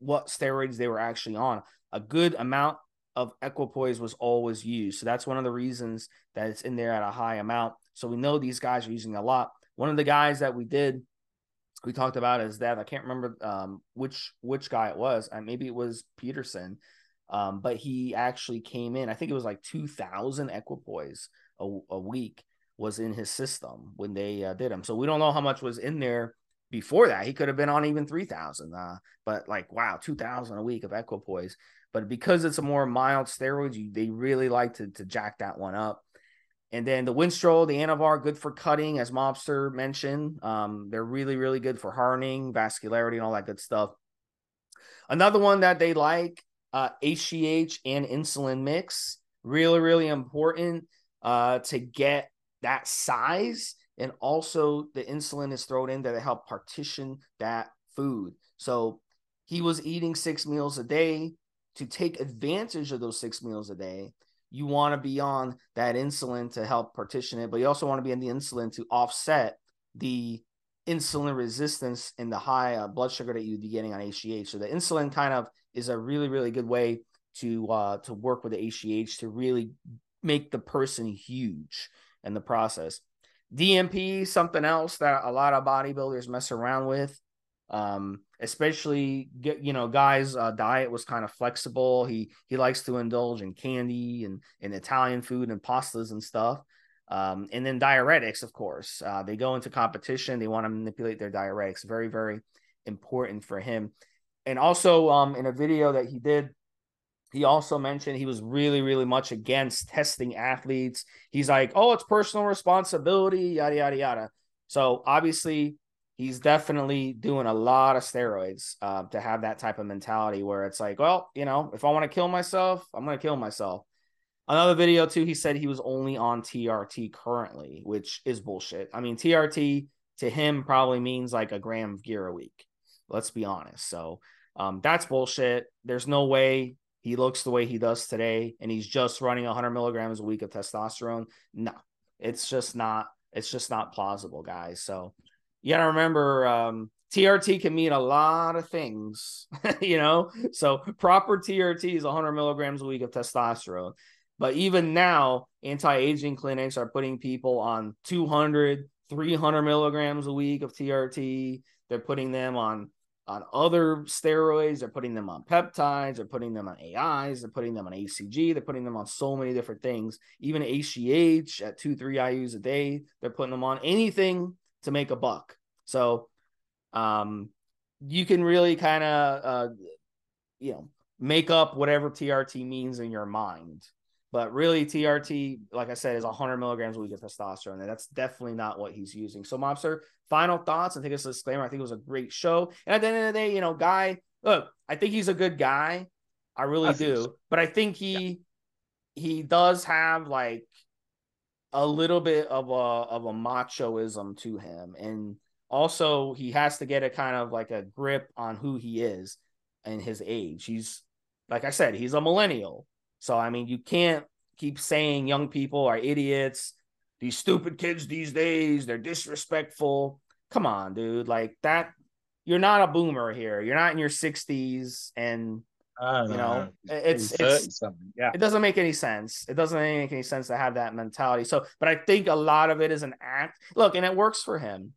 what steroids they were actually on, a good amount of Equipoise was always used. So that's one of the reasons that it's in there at a high amount. So we know these guys are using a lot. One of the guys that we talked about is that, I can't remember which guy it was. Maybe it was Peterson, but he actually came in, I think it was like 2,000 Equipoise a week was in his system when they did him. So we don't know how much was in there before that. He could have been on even 3,000, but like, wow, 2,000 a week of Equipoise. But because it's a more mild steroid, they really like to jack that one up. And then the Winstrol, the Anavar, good for cutting, as Mobster mentioned. They're really, really good for hardening, vascularity, and all that good stuff. Another one that they like, HGH and insulin mix. Really, really important to get that size. And also the insulin is thrown in there to help partition that food. So he was eating 6 meals a day. To take advantage of those 6 meals a day, you want to be on that insulin to help partition it, but you also want to be on the insulin to offset the insulin resistance and the high blood sugar that you'd be getting on HGH. So the insulin kind of is a really, really good way to work with the HGH to really make the person huge in the process. DMP, something else that a lot of bodybuilders mess around with, especially, you know, Guy's diet was kind of flexible. He likes to indulge in candy and Italian food and pastas and stuff. And then diuretics, of course, they go into competition. They want to manipulate their diuretics. Very, very important for him. And also in a video that he did, he also mentioned he was really, really much against testing athletes. He's like, oh, it's personal responsibility, yada, yada, yada. So obviously he's definitely doing a lot of steroids to have that type of mentality where it's like, well, you know, if I want to kill myself, I'm going to kill myself. Another video too, he said he was only on TRT currently, which is bullshit. I mean, TRT to him probably means like a gram of gear a week. Let's be honest. So that's bullshit. There's no way he looks the way he does today, and he's just running 100 milligrams a week of testosterone. No, it's just not plausible, guys. So you got to remember, TRT can mean a lot of things, you know? So proper TRT is 100 milligrams a week of testosterone. But even now, anti-aging clinics are putting people on 200, 300 milligrams a week of TRT. They're putting them on other steroids, they're putting them on peptides, they're putting them on AIs, they're putting them on ACG, they're putting them on so many different things. Even HGH at 2-3 IUs a day, they're putting them on anything to make a buck. So you can really kind of, you know, make up whatever TRT means in your mind. But really TRT, like I said, is 100 milligrams a week of testosterone. And that's definitely not what he's using. So Mobster, final thoughts. I think it's a disclaimer. I think it was a great show. And at the end of the day, you know, Guy, look, I think he's a good guy. I really do. So. But I think he does have like a little bit of a machoism to him. And also he has to get a kind of like a grip on who he is and his age. He's, like I said, he's a millennial. So, I mean, you can't keep saying young people are idiots. These stupid kids these days, they're disrespectful. Come on, dude. Like that, you're not a boomer here. You're not in your 60s. And, you know, it's yeah. It doesn't make any sense. It doesn't make any sense to have that mentality. So, but I think a lot of it is an act. Look, and it works for him.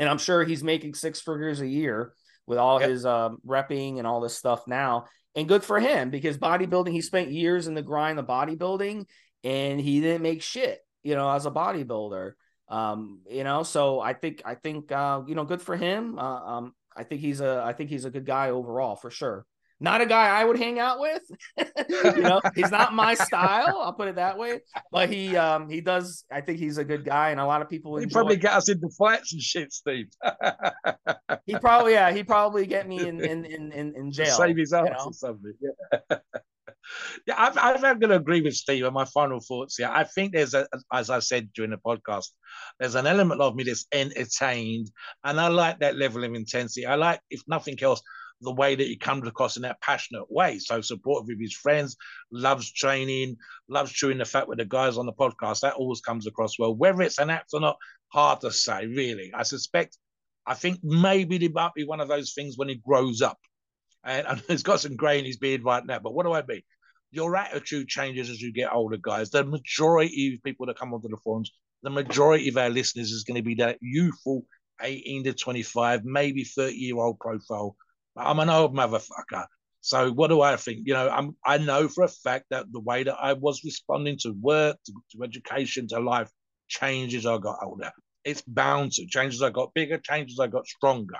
And I'm sure he's making six figures a year with all his repping and all this stuff now. And good for him, because bodybuilding, he spent years in the grind of bodybuilding and he didn't make shit, you know, as a bodybuilder, you know, so I think, you know, good for him. I think he's a good guy overall for sure. Not a guy I would hang out with, you know, he's not my style. I'll put it that way, but he does. I think he's a good guy. And a lot of people would probably get us into fights and shit, Steve. He probably get me in jail. Save his ass, you know? Or something. Yeah, yeah, I'm going to agree with Steve on my final thoughts. Yeah, I think there's a, as I said during the podcast, there's an element of me that's entertained, and I like that level of intensity. I like, if nothing else, the way that he comes across in that passionate way. So supportive with his friends, loves training, loves chewing the fat with the guys on the podcast. That always comes across well. Whether it's an act or not, hard to say, really. I think maybe there might be one of those things when he grows up. And he's got some grey in his beard right now. But what do I mean? Your attitude changes as you get older, guys. The majority of people that come onto the forums, the majority of our listeners is going to be that youthful 18 to 25, maybe 30-year-old profile. I'm an old motherfucker. So what do I think? You know, I know for a fact that the way that I was responding to work, to education, to life, changes as I got older. It's bound to. Changes I got bigger, changes I got stronger.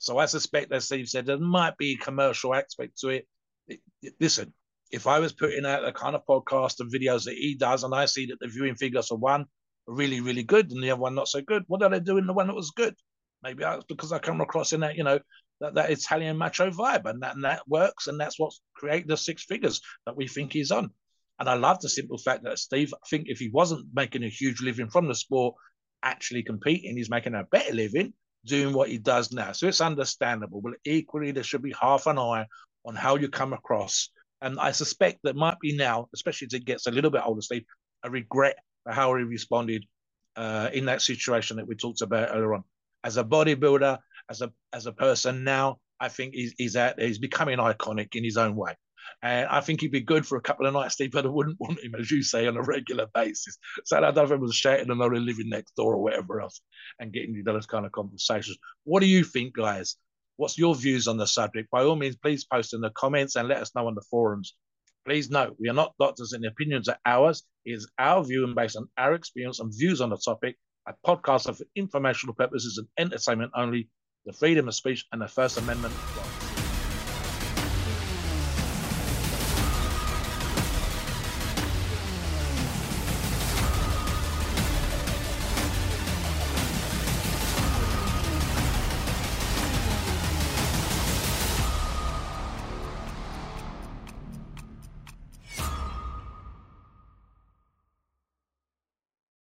So I suspect, as Steve said, there might be a commercial aspect to it. Listen, if I was putting out the kind of podcast and videos that he does, and I see that the viewing figures of one are really, really good and the other one not so good, what are they doing in the one that was good? Maybe it's because I come across in that, you know, that Italian macho vibe, and that works, and that's what's created the six figures that we think he's on. And I love the simple fact that Steve, I think if he wasn't making a huge living from the sport, actually competing, he's making a better living doing what he does now. So it's understandable, but equally there should be half an eye on how you come across And I suspect that might be now, especially as it gets a little bit older, Steve, a regret for how he responded in that situation that we talked about earlier on. As a bodybuilder, as a person now, I think he's becoming iconic in his own way. And I think he'd be good for a couple of nights, Steve, but I wouldn't want him, as you say, on a regular basis. So I don't know if it was shouting and only living next door or whatever else and getting into those kind of conversations. What do you think, guys? What's your views on the subject? By all means, please post in the comments and let us know on the forums. Please note, we are not doctors and the opinions are ours. It is our view and based on our experience and views on the topic. Our podcasts are for informational purposes and entertainment only. The freedom of speech and the First Amendment.